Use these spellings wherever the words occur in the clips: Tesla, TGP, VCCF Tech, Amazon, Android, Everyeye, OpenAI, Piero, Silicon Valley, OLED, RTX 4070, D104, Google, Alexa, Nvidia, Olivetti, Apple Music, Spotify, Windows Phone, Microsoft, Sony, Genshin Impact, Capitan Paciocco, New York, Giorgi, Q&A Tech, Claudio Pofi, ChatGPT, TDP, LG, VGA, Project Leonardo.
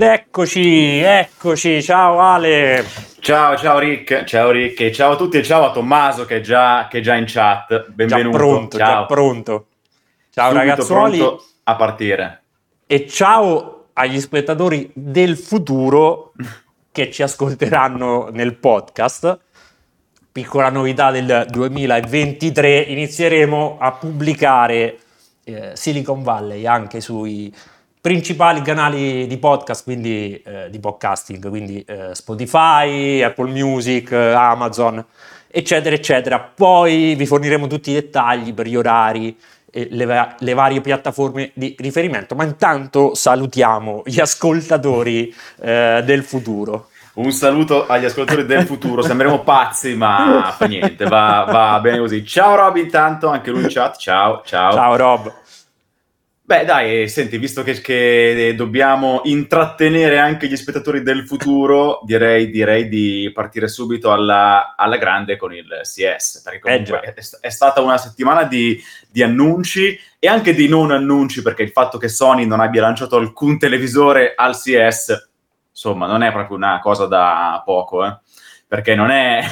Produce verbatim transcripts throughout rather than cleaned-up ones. Ed eccoci, eccoci, ciao Ale. Ciao, ciao Rick, ciao Rick e ciao a tutti e ciao a Tommaso che è già, che è già in chat, benvenuto. Già pronto, ciao. Già pronto. Ciao subito ragazzuoli. Pronto a partire. E ciao agli spettatori del futuro che ci ascolteranno nel podcast. Piccola novità del duemilaventitré, inizieremo a pubblicare eh, Silicon Valley anche sui principali canali di podcast, quindi eh, di podcasting, quindi eh, Spotify, Apple Music, eh, Amazon, eccetera, eccetera. Poi vi forniremo tutti i dettagli per gli orari e le, va- le varie piattaforme di riferimento, ma intanto salutiamo gli ascoltatori eh, del futuro. Un saluto agli ascoltatori del futuro, sembreremo pazzi, ma fa niente, va, va bene così. Ciao Rob intanto, anche lui in chat, ciao, ciao. Ciao Rob. Beh dai, senti, visto che, che dobbiamo intrattenere anche gli spettatori del futuro, direi, direi di partire subito alla, alla grande con il C E S, perché comunque eh, è, è stata una settimana di, di annunci e anche di non annunci, perché il fatto che Sony non abbia lanciato alcun televisore al C E S... Insomma, non è proprio una cosa da poco, eh? Perché non è...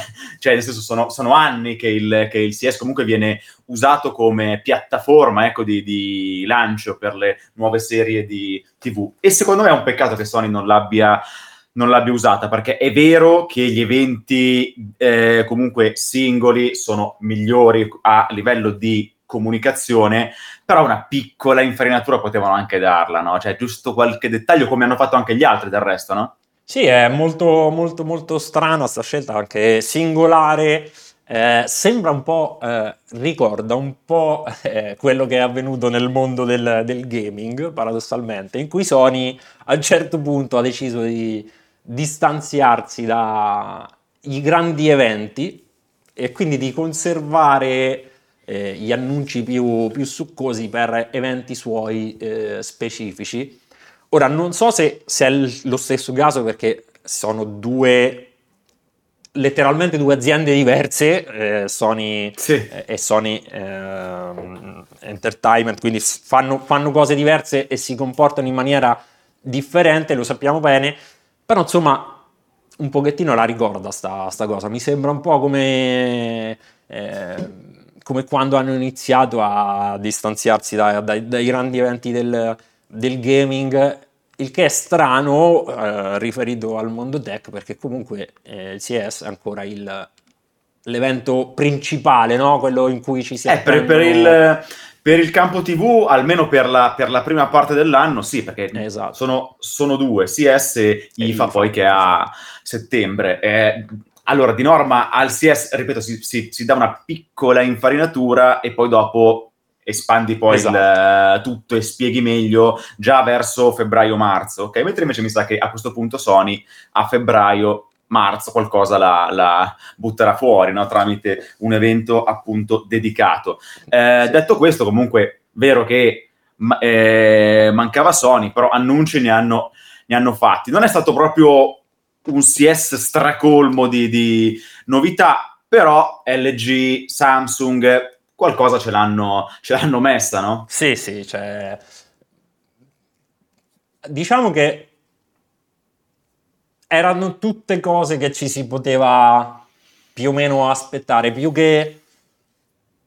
Cioè, nel senso, sono, sono anni che il, che il C E S comunque viene usato come piattaforma, ecco, di, di lancio per le nuove serie di tivù. E secondo me è un peccato che Sony non l'abbia, non l'abbia usata, perché è vero che gli eventi eh, comunque singoli sono migliori a livello di comunicazione, però una piccola infarinatura potevano anche darla, no? Cioè giusto qualche dettaglio, come hanno fatto anche gli altri del resto, no? Sì, è molto molto molto strana sta scelta, anche singolare, eh, sembra un po', eh, ricorda un po' eh, quello che è avvenuto nel mondo del, del gaming, paradossalmente, in cui Sony a un certo punto ha deciso di distanziarsi dai grandi eventi e quindi di conservare Eh, gli annunci più, più succosi per eventi suoi eh, specifici. Ora non so se, se è lo stesso caso, perché sono due letteralmente due aziende diverse, eh, Sony sì. eh, e Sony eh, Entertainment, quindi fanno, fanno cose diverse e si comportano in maniera differente, lo sappiamo bene, però insomma un pochettino la ricorda sta, sta cosa, mi sembra un po' come... Eh, come quando hanno iniziato a distanziarsi dai, dai, dai grandi eventi del, del gaming, il che è strano eh, riferito al mondo tech, perché comunque eh, il C E S è ancora il, l'evento principale, no? Quello in cui ci si attendono... Eh, per, per, il, per il campo tivù, almeno per la, per la prima parte dell'anno, sì, perché esatto. sono, sono due, C E S e I F A, poi che a settembre. È... Allora, di norma al C E S, ripeto, si, si, si dà una piccola infarinatura e poi dopo espandi poi esatto. il, tutto e spieghi meglio già verso febbraio-marzo, ok? Mentre invece mi sa che a questo punto Sony a febbraio-marzo qualcosa la, la butterà fuori, no? Tramite un evento appunto dedicato. Eh, sì. Detto questo, comunque, vero che eh, mancava Sony, però annunci ne hanno, ne hanno fatti. Non è stato proprio... un C E S stracolmo di, di novità, però L G, Samsung, qualcosa ce l'hanno, ce l'hanno messa, no? Sì, sì, cioè... Diciamo che erano tutte cose che ci si poteva più o meno aspettare, più che,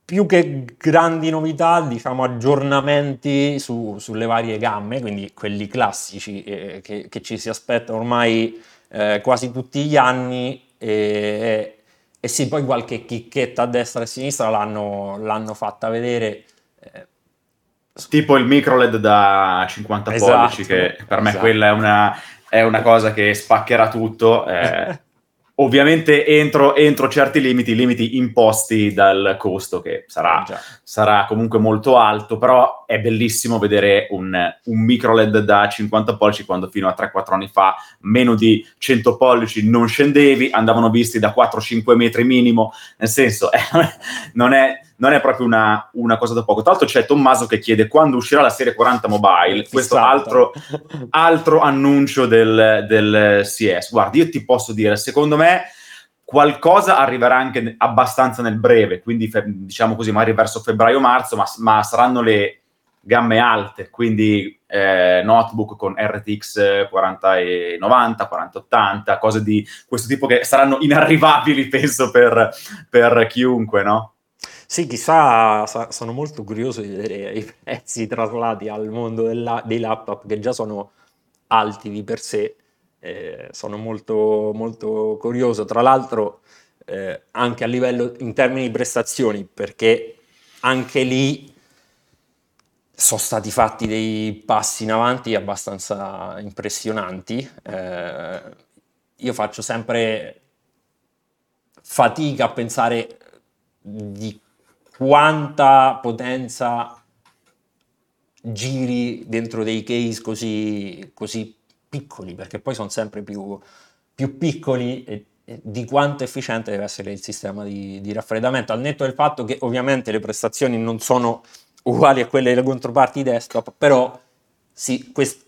più che grandi novità, diciamo aggiornamenti su, sulle varie gamme, quindi quelli classici eh, che, che ci si aspetta ormai... Eh, quasi tutti gli anni e, e sì, poi qualche chicchetta a destra e a sinistra l'hanno, l'hanno fatta vedere, eh, tipo il micro L E D da cinquanta esatto, pollici, che per me esatto. quella è una, è una cosa che spaccherà tutto, eh, ovviamente entro, entro certi limiti limiti imposti dal costo, che sarà, sarà comunque molto alto, però è bellissimo vedere un, un micro L E D da cinquanta pollici, quando fino a tre quattro anni fa meno di cento pollici non scendevi, andavano visti da quattro cinque metri minimo, nel senso eh, non, è, non è proprio una, una cosa da poco. Tra l'altro c'è Tommaso che chiede quando uscirà la serie quaranta mobile, questo altro, altro annuncio del, del C E S. Guardi, io ti posso dire, secondo me qualcosa arriverà anche abbastanza nel breve, quindi diciamo così, magari verso febbraio-marzo, ma, ma saranno le gamme alte, quindi eh, notebook con R T X quaranta novanta, quaranta ottanta, cose di questo tipo che saranno inarrivabili, penso, per, per chiunque, no? Sì, chissà, sa, sono molto curioso di vedere i prezzi traslati al mondo della, dei laptop, che già sono alti di per sé. Eh, sono molto, molto curioso, tra l'altro eh, anche a livello in termini di prestazioni, perché anche lì sono stati fatti dei passi in avanti abbastanza impressionanti. Eh, io faccio sempre fatica a pensare di quanta potenza giri dentro dei case così, così piccoli, perché poi sono sempre più, più piccoli, e, e di quanto efficiente deve essere il sistema di, di raffreddamento, al netto del fatto che ovviamente le prestazioni non sono uguali a quelle delle controparti desktop, però si, quest,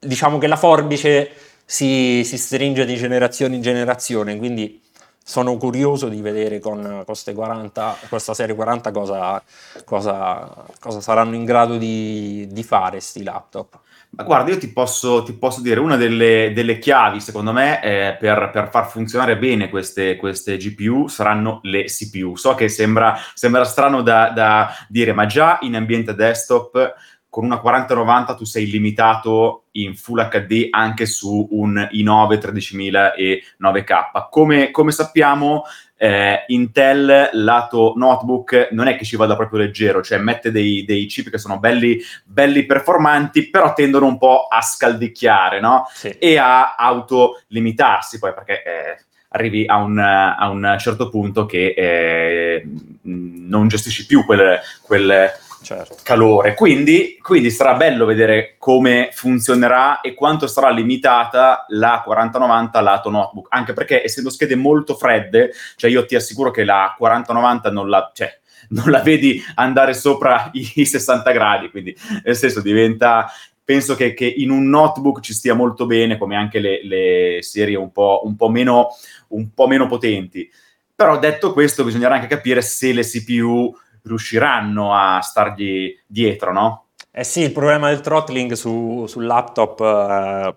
diciamo che la forbice si, si stringe di generazione in generazione, quindi sono curioso di vedere con queste quaranta, questa serie quaranta cosa, cosa, cosa saranno in grado di, di fare sti laptop. Ma guarda, io ti posso, ti posso dire, una delle, delle chiavi, secondo me, eh, per, per far funzionare bene queste, queste G P U saranno le C P U. So che sembra, sembra strano da, da dire, ma già in ambiente desktop con una quaranta novanta tu sei limitato in Full H D anche su un i nove tredicimila e nove K. Come, come sappiamo, eh, Intel lato notebook non è che ci vada proprio leggero, cioè mette dei, dei chip che sono belli, belli performanti, però tendono un po' a scaldicchiare, no? Sì. E a autolimitarsi poi, perché... Eh, arrivi a un, a un certo punto che eh, non gestisci più quel, quel certo. calore. Quindi, quindi sarà bello vedere come funzionerà e quanto sarà limitata la quaranta novanta lato notebook, anche perché essendo schede molto fredde, cioè io ti assicuro che la quaranta novanta non la... Cioè, non la vedi andare sopra i sessanta gradi, quindi nel senso diventa... Penso che, che in un notebook ci stia molto bene, come anche le, le serie un po', un po' meno, un po' meno potenti. Però detto questo, bisognerà anche capire se le C P U riusciranno a stargli dietro, no? Eh sì, il problema del throttling su, sul laptop eh,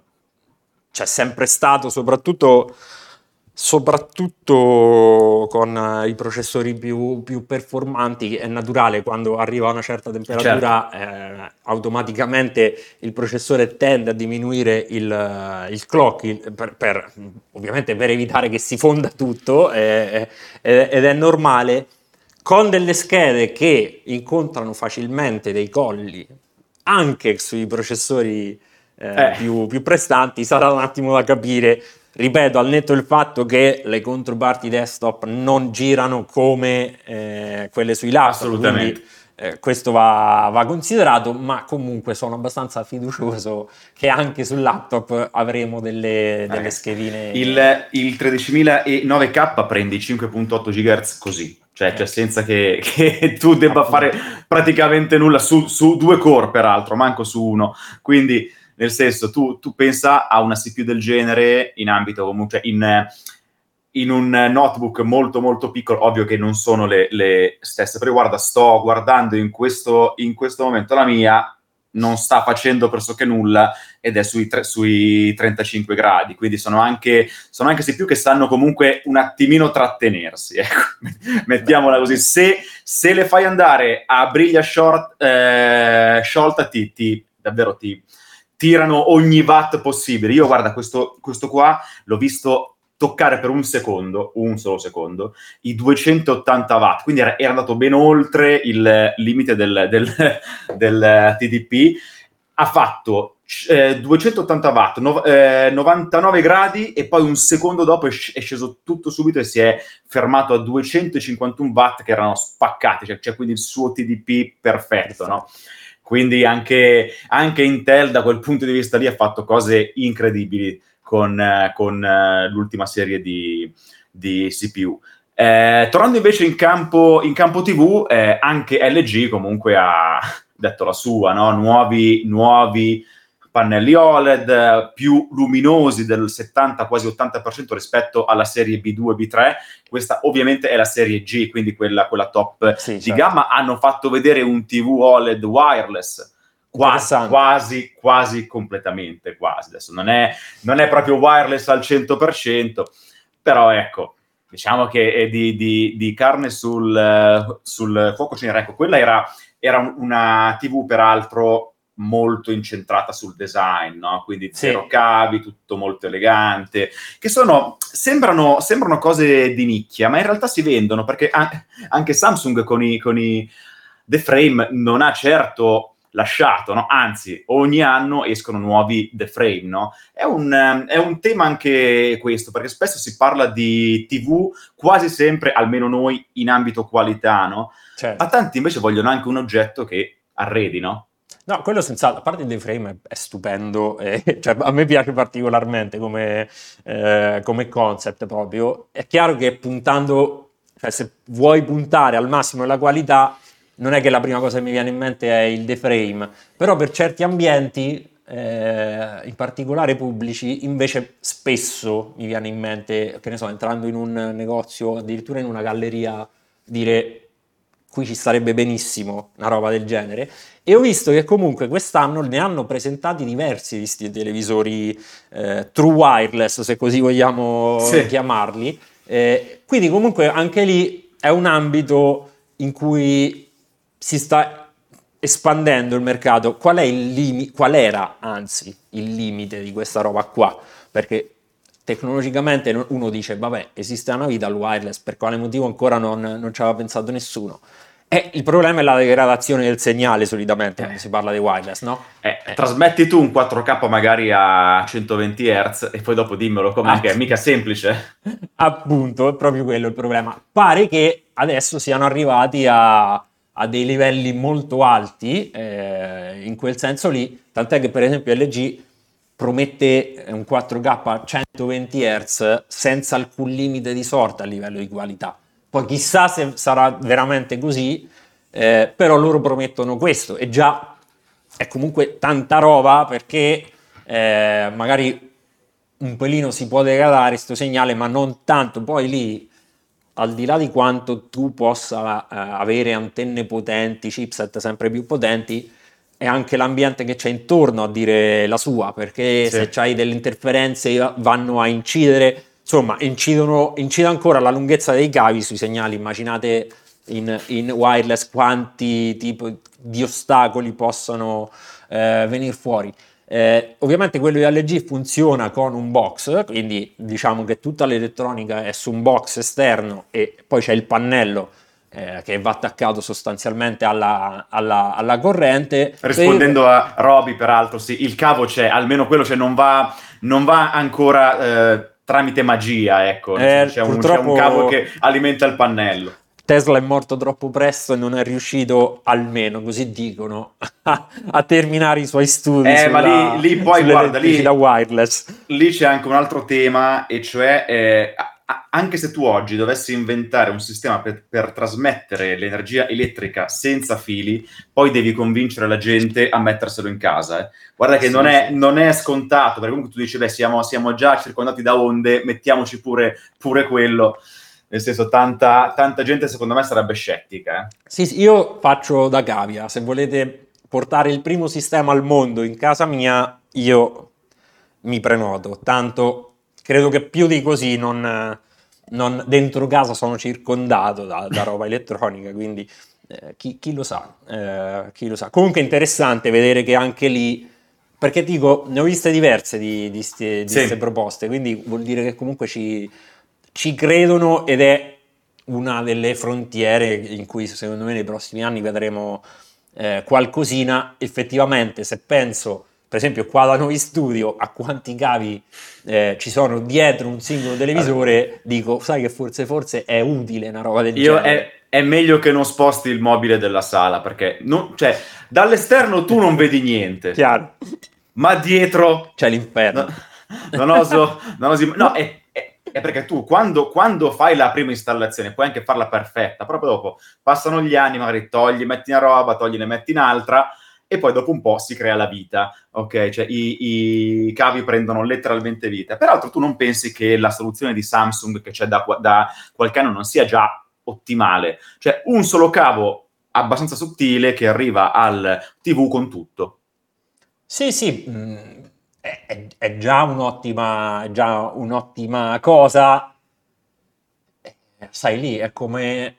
c'è sempre stato, soprattutto, soprattutto con i processori più, più performanti. È naturale, quando arriva a una certa temperatura, certo. eh, automaticamente il processore tende a diminuire il, il clock, il, per, per, ovviamente per evitare che si fonda tutto, eh, eh, ed è normale. Con delle schede che incontrano facilmente dei colli anche sui processori eh, eh. Più, più prestanti, sarà un attimo da capire. Ripeto, al netto del fatto che le controparti desktop non girano come eh, quelle sui laptop, assolutamente. Quindi eh, questo va, va considerato, ma comunque sono abbastanza fiducioso che anche sul laptop avremo delle, delle eh. schedine. Il, il tredicimila e nove K prendi cinque virgola otto gigahertz così, cioè, eh. cioè senza che, che tu debba Appunto. fare praticamente nulla su, su due core, peraltro, manco su uno, quindi... Nel senso, tu, tu pensa a una C P U del genere in ambito comunque, cioè in, in un notebook molto molto piccolo, ovvio che non sono le, le stesse, però guarda, sto guardando in questo, in questo momento la mia, non sta facendo pressoché nulla ed è sui, tre, sui trentacinque gradi, quindi sono anche, sono anche C P U che sanno comunque un attimino trattenersi, ecco, mettiamola così. Se, se le fai andare a briglia short, eh, sciolta, ti, ti, davvero ti... tirano ogni watt possibile. Io guarda, questo, questo qua l'ho visto toccare per un secondo, un solo secondo, i duecentottanta watt, quindi era, era andato ben oltre il limite del, del, del T D P, ha fatto eh, duecentottanta watt, no, eh, novantanove gradi, e poi un secondo dopo è sceso tutto subito e si è fermato a duecentocinquantuno watt che erano spaccati, cioè, cioè quindi il suo T D P perfetto, no? Quindi anche, anche Intel da quel punto di vista lì ha fatto cose incredibili con, eh, con eh, l'ultima serie di, di C P U. Eh, tornando invece in campo, in campo T V, eh, anche L G comunque ha detto la sua, no? Nuovi, nuovi pannelli OLED più luminosi del settanta, quasi ottanta per cento rispetto alla serie B due, B tre. Questa ovviamente è la serie G, quindi quella, quella top sì, di certo. gamma. Hanno fatto vedere un tivù OLED wireless quasi, quasi, quasi completamente, quasi. Adesso non è, non è proprio wireless al cento per cento, però ecco, diciamo che è di, di, di carne sul, sul fuoco ce n'era. Ecco, quella era, era una tivù peraltro molto incentrata sul design, no? Quindi zero sì. cavi, tutto molto elegante, che sono sembrano, sembrano cose di nicchia, ma in realtà si vendono, perché anche Samsung con i, con i The Frame non ha certo lasciato, no? Anzi, ogni anno escono nuovi The Frame, no? È un, è un tema anche questo, perché spesso si parla di tivù quasi sempre, almeno noi, in ambito qualità, no? Certo. Ma tanti invece vogliono anche un oggetto che arredi, no? No, quello senz'altro, a parte il The Frame è stupendo, eh, cioè a me piace particolarmente come, eh, come concept proprio. È chiaro che puntando, cioè se vuoi puntare al massimo alla qualità, non è che la prima cosa che mi viene in mente è il The Frame, però per certi ambienti, eh, in particolare pubblici, invece spesso mi viene in mente, che ne so, entrando in un negozio, addirittura in una galleria, dire... qui ci starebbe benissimo una roba del genere. E ho visto che comunque quest'anno ne hanno presentati diversi di sti televisori eh, true wireless, se così vogliamo sì. chiamarli, eh, quindi comunque anche lì è un ambito in cui si sta espandendo il mercato. Qual è il limi- qual era anzi il limite di questa roba qua? Perché tecnologicamente uno dice vabbè, esiste una vita al wireless, per quale motivo ancora non, non ci aveva pensato nessuno? Eh, il problema è la degradazione del segnale, solitamente, eh. quando si parla di wireless, no? Eh, eh. Trasmetti tu un quattro K magari a centoventi hertz e poi dopo dimmelo come ah, che è mica semplice. Appunto, è proprio quello il problema. Pare che adesso siano arrivati a, a dei livelli molto alti, eh, in quel senso lì, tant'è che per esempio L G promette un quattro K a centoventi hertz senza alcun limite di sorta a livello di qualità. Poi chissà se sarà veramente così, eh, però loro promettono questo, e già è comunque tanta roba, perché eh, magari un pelino si può degradare questo segnale, ma non tanto. Poi lì, al di là di quanto tu possa eh, avere antenne potenti, chipset sempre più potenti, è anche l'ambiente che c'è intorno a dire la sua, perché sì. se c'hai delle interferenze vanno a incidere. Insomma, incidono, incide ancora la lunghezza dei cavi sui segnali. Immaginate in, in wireless quanti tipi di ostacoli possono eh, venire fuori. Eh, ovviamente quello di L G funziona con un box, quindi diciamo che tutta l'elettronica è su un box esterno e poi c'è il pannello eh, che va attaccato sostanzialmente alla, alla, alla corrente. Rispondendo per... a Roby, peraltro, sì, il cavo c'è, almeno quello c'è, non va, non va ancora... Eh... tramite magia, ecco, eh, c'è, un, c'è un cavo che alimenta il pannello. Tesla è morto troppo presto e non è riuscito, almeno così dicono, a, a terminare i suoi studi eh, sulla, ma lì, lì poi guarda, lì, wireless. Lì c'è anche un altro tema, e cioè eh, anche se tu oggi dovessi inventare un sistema per, per trasmettere l'energia elettrica senza fili, poi devi convincere la gente a metterselo in casa. Eh. Guarda che sì, non, sì. È, non è scontato, perché comunque tu dici, beh, siamo, siamo già circondati da onde, mettiamoci pure, pure quello. Nel senso, tanta, tanta gente secondo me sarebbe scettica. Eh. Sì, sì, io faccio da cavia. Se volete portare il primo sistema al mondo in casa mia, io mi prenoto, tanto... Credo che più di così non, non dentro casa sono circondato da, da roba elettronica, quindi eh, chi, chi lo sa, eh, chi lo sa. Comunque è interessante vedere che anche lì, perché dico, ne ho viste diverse di queste sì. proposte, quindi vuol dire che comunque ci, ci credono, ed è una delle frontiere in cui secondo me nei prossimi anni vedremo eh, qualcosina effettivamente. Se penso... Per esempio qua da noi in studio, a quanti cavi eh, ci sono dietro un singolo televisore, dico, sai che forse forse è utile una roba del Io genere. È, è meglio che non sposti il mobile della sala, perché non, cioè, dall'esterno tu non vedi niente. Chiaro. Ma dietro... C'è l'inferno. No, non oso... non oso, no, è, è, è perché tu quando, quando fai la prima installazione puoi anche farla perfetta, proprio dopo passano gli anni, magari togli, metti una roba, togli, ne metti un'altra... e poi dopo un po' si crea la vita, ok? Cioè i, i cavi prendono letteralmente vita. Peraltro tu non pensi che la soluzione di Samsung che c'è da, da qualche anno non sia già ottimale? Cioè un solo cavo abbastanza sottile che arriva al tivù con tutto. Sì, sì, mm, è, è già un'ottima, è già un'ottima cosa. Sai lì, è come...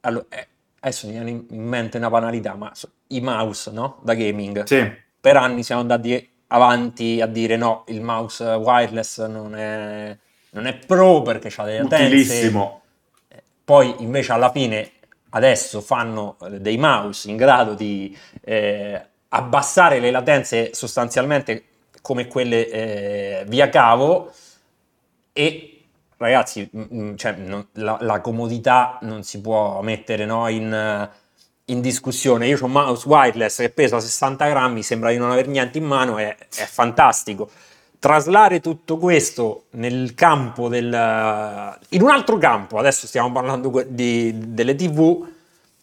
Allora, è... adesso mi viene in mente una banalità, ma i mouse, no? Da gaming. Sì. Per anni siamo andati avanti a dire no, il mouse wireless non è, non è pro perché c'ha delle latenze. Utilissimo. Poi invece alla fine adesso fanno dei mouse in grado di eh, abbassare le latenze sostanzialmente come quelle eh, via cavo e... Ragazzi, cioè, no, la, la comodità non si può mettere, no, in, in discussione. Io ho un mouse wireless che pesa sessanta grammi, sembra di non aver niente in mano, è, è fantastico. Traslare tutto questo nel campo del... in un altro campo, adesso stiamo parlando di, delle tivù,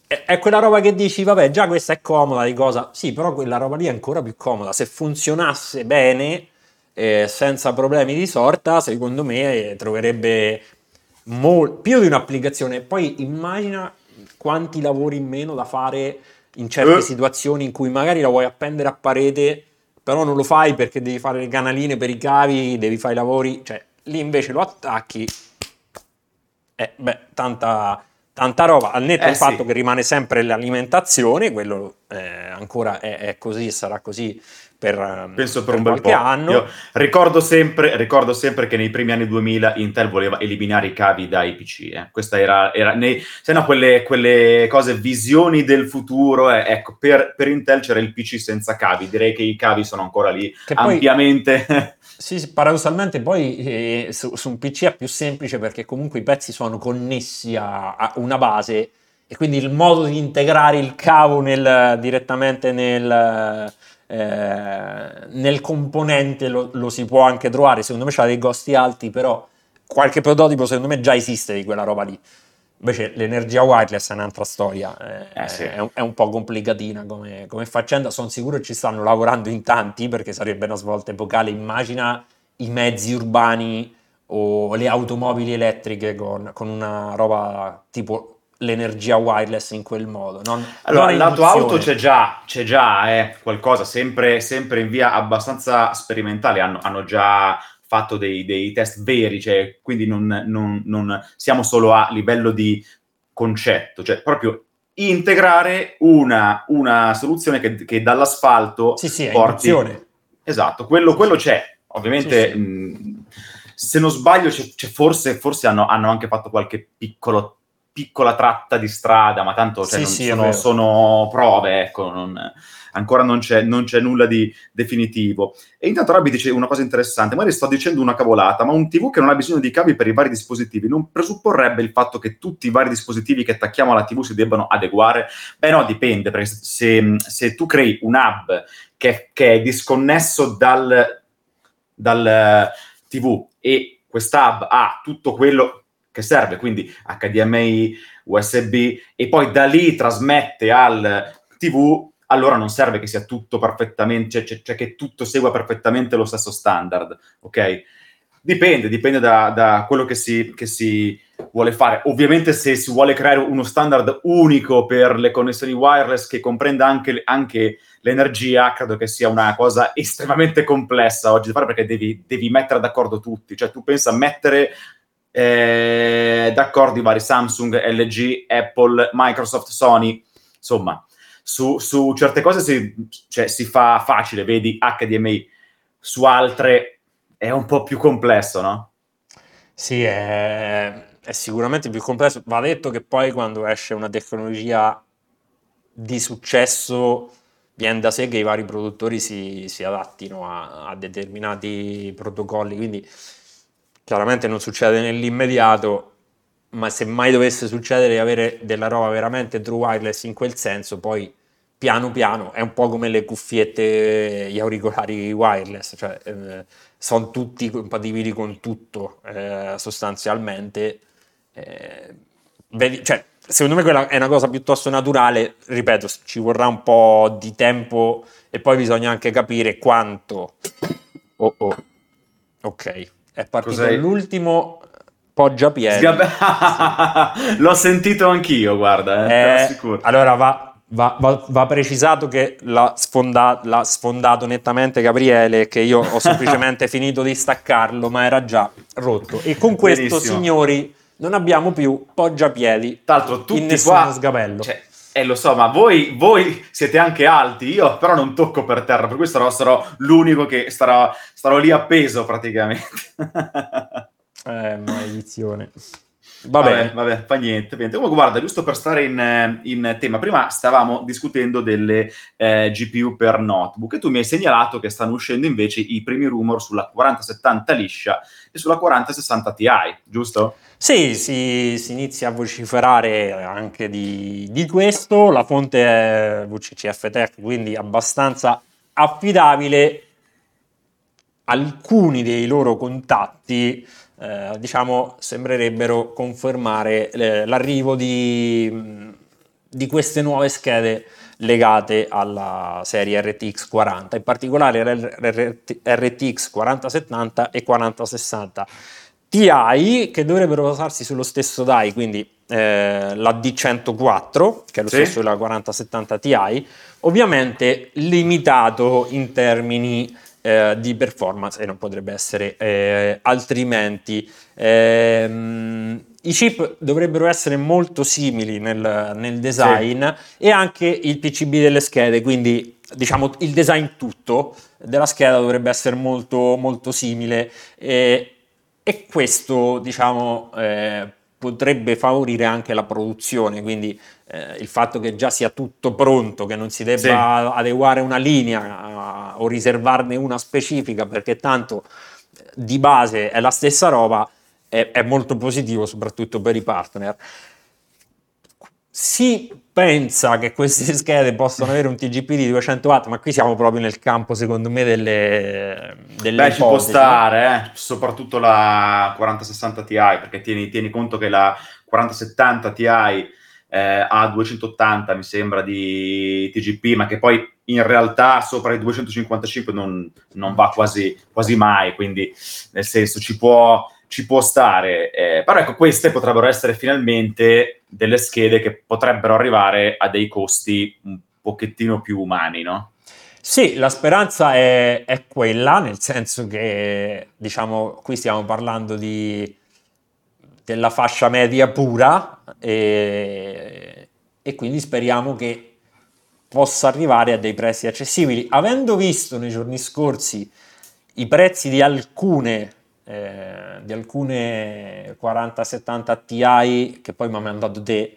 è, è quella roba che dici, vabbè, già questa è comoda di cosa, sì, però quella roba lì è ancora più comoda. Se funzionasse bene... Eh, senza problemi di sorta, secondo me eh, troverebbe mol- più di un'applicazione. Poi immagina quanti lavori in meno da fare in certe eh. situazioni in cui magari la vuoi appendere a parete, però non lo fai perché devi fare le canaline per i cavi, devi fare i lavori, cioè lì invece lo attacchi eh, beh, tanta, tanta roba, al netto eh, del sì. fatto che rimane sempre l'alimentazione, quello eh, ancora è, è così, sarà così per, penso per, per un bel po'. Anno. Io ricordo sempre, ricordo sempre che nei primi anni duemila Intel voleva eliminare i cavi dai P C. Eh. Questa era, era nei, se no quelle, quelle cose, visioni del futuro. Eh, ecco, per, per Intel c'era il P C senza cavi. Direi che i cavi sono ancora lì che ampiamente. Poi, sì, paradossalmente poi eh, su, su un P C è più semplice perché comunque i pezzi sono connessi a, a una base e quindi il modo di integrare il cavo nel, direttamente nel... Eh, nel componente lo, lo si può anche trovare, secondo me c'ha dei costi alti, però qualche prototipo secondo me già esiste di quella roba lì. Invece l'energia wireless è un'altra storia, eh, eh, sì. è, un, è un po' complicatina come, come faccenda. Sono sicuro ci stanno lavorando in tanti perché sarebbe una svolta epocale. Immagina i mezzi urbani o le automobili elettriche con, con una roba tipo l'energia wireless in quel modo. Non, allora, non lato auto c'è già, c'è già eh, qualcosa, sempre, sempre in via abbastanza sperimentale, hanno, hanno già fatto dei, dei test veri, cioè, quindi non, non, non siamo solo a livello di concetto, cioè proprio integrare una, una soluzione che, che dall'asfalto sì, sì, porti... È esatto, quello, quello c'è, ovviamente... Sì, sì. Mh, se non sbaglio, c'è, c'è forse, forse hanno, hanno anche fatto qualche piccolo... piccola tratta di strada, ma tanto cioè, sì, non, sì, sono, sono prove, ecco, non, ancora non c'è, non c'è nulla di definitivo. E intanto Rabbi dice una cosa interessante, magari sto dicendo una cavolata, ma un tivù che non ha bisogno di cavi per i vari dispositivi non presupporrebbe il fatto che tutti i vari dispositivi che attacchiamo alla tivù si debbano adeguare? Beh no, dipende, perché se, se tu crei un hub che, che è disconnesso dal, dal tivù e questa hub ha tutto quello che serve, quindi acca di emme i, u esse bi, e poi da lì trasmette al tivù, allora non serve che sia tutto perfettamente, cioè, cioè che tutto segua perfettamente lo stesso standard, ok? Dipende, dipende da, da quello che si, che si vuole fare. Ovviamente se si vuole creare uno standard unico per le connessioni wireless che comprenda anche, anche l'energia, credo che sia una cosa estremamente complessa oggi da fare perché devi, devi mettere d'accordo tutti, cioè tu pensa a mettere... Eh, d'accordo i vari Samsung, elle gi, Apple, Microsoft, Sony, insomma su, su certe cose si, cioè, si fa facile, vedi acca di emme i, su altre è un po' più complesso, no? Sì, è, è sicuramente più complesso. Va detto che poi quando esce una tecnologia di successo viene da sé che i vari produttori si, si adattino a, a determinati protocolli, quindi chiaramente non succede nell'immediato, ma se mai dovesse succedere di avere della roba veramente true wireless in quel senso, poi piano piano è un po' come le cuffiette, gli auricolari wireless, cioè eh, sono tutti compatibili con tutto eh, sostanzialmente. Eh, vedi, cioè, secondo me quella è una cosa piuttosto naturale, ripeto, ci vorrà un po' di tempo e poi bisogna anche capire quanto. Oh oh. Ok, è partito. Cos'è? L'ultimo poggiapiedi. Sgab- sì. L'ho sentito anch'io, guarda, eh, eh, te lo assicuro. Allora va, va, va, va precisato che l'ha, sfonda- l'ha sfondato nettamente Gabriele, che io ho semplicemente finito di staccarlo, ma era già rotto. E con questo, benissimo, signori, non abbiamo più poggiapiedi. Tra l'altro tutti in nessuno qua, sgabello. Cioè, eh lo so, ma voi, voi siete anche alti, io però non tocco per terra, per cui sarò, sarò l'unico che starò, starò lì appeso praticamente. Eh, maledizione. Va bene, vabbè, vabbè, fa niente. Comunque guarda, giusto per stare in, in tema, prima stavamo discutendo delle eh, G P U per notebook e tu mi hai segnalato che stanno uscendo invece i primi rumor sulla quaranta settanta liscia e sulla quaranta sessanta Ti, giusto? Sì, si, si inizia a vociferare anche di, di questo, la fonte è V C C F Tech, quindi abbastanza affidabile. Alcuni dei loro contatti Eh, diciamo sembrerebbero confermare eh, l'arrivo di, di queste nuove schede legate alla serie R T X quaranta, in particolare R T X quaranta settanta e quaranta sessanta Ti, che dovrebbero basarsi sullo stesso die, quindi eh, la D centoquattro, che è lo stesso, sì, della quaranta settanta Ti, ovviamente limitato in termini Eh, di performance, e non potrebbe essere eh, altrimenti. Eh, mh, i chip dovrebbero essere molto simili nel, nel design, sì, e anche il P C B delle schede, quindi diciamo il design tutto della scheda dovrebbe essere molto molto simile, eh, e questo diciamo eh, potrebbe favorire anche la produzione, quindi eh, il fatto che già sia tutto pronto, che non si debba, sì, adeguare una linea uh, o riservarne una specifica, perché tanto di base è la stessa roba, è, è molto positivo soprattutto per i partner. Si pensa che queste schede possano avere un T G P di duecento watt, ma qui siamo proprio nel campo, secondo me, delle, delle beh, ci può stare, eh? Soprattutto la quaranta sessanta Ti, perché tieni, tieni conto che la quaranta settanta Ti eh, ha duecentottanta, mi sembra, di T G P, ma che poi in realtà sopra i duecentocinquantacinque non, non va quasi, quasi mai, quindi nel senso ci può... ci può stare, eh, però ecco, queste potrebbero essere finalmente delle schede che potrebbero arrivare a dei costi un pochettino più umani, no? Sì, la speranza è, è quella, nel senso che, diciamo, qui stiamo parlando di della fascia media pura e, e quindi speriamo che possa arrivare a dei prezzi accessibili. Avendo visto nei giorni scorsi i prezzi di alcune Eh, di alcune quaranta settanta Ti, che poi mi ha mandato te,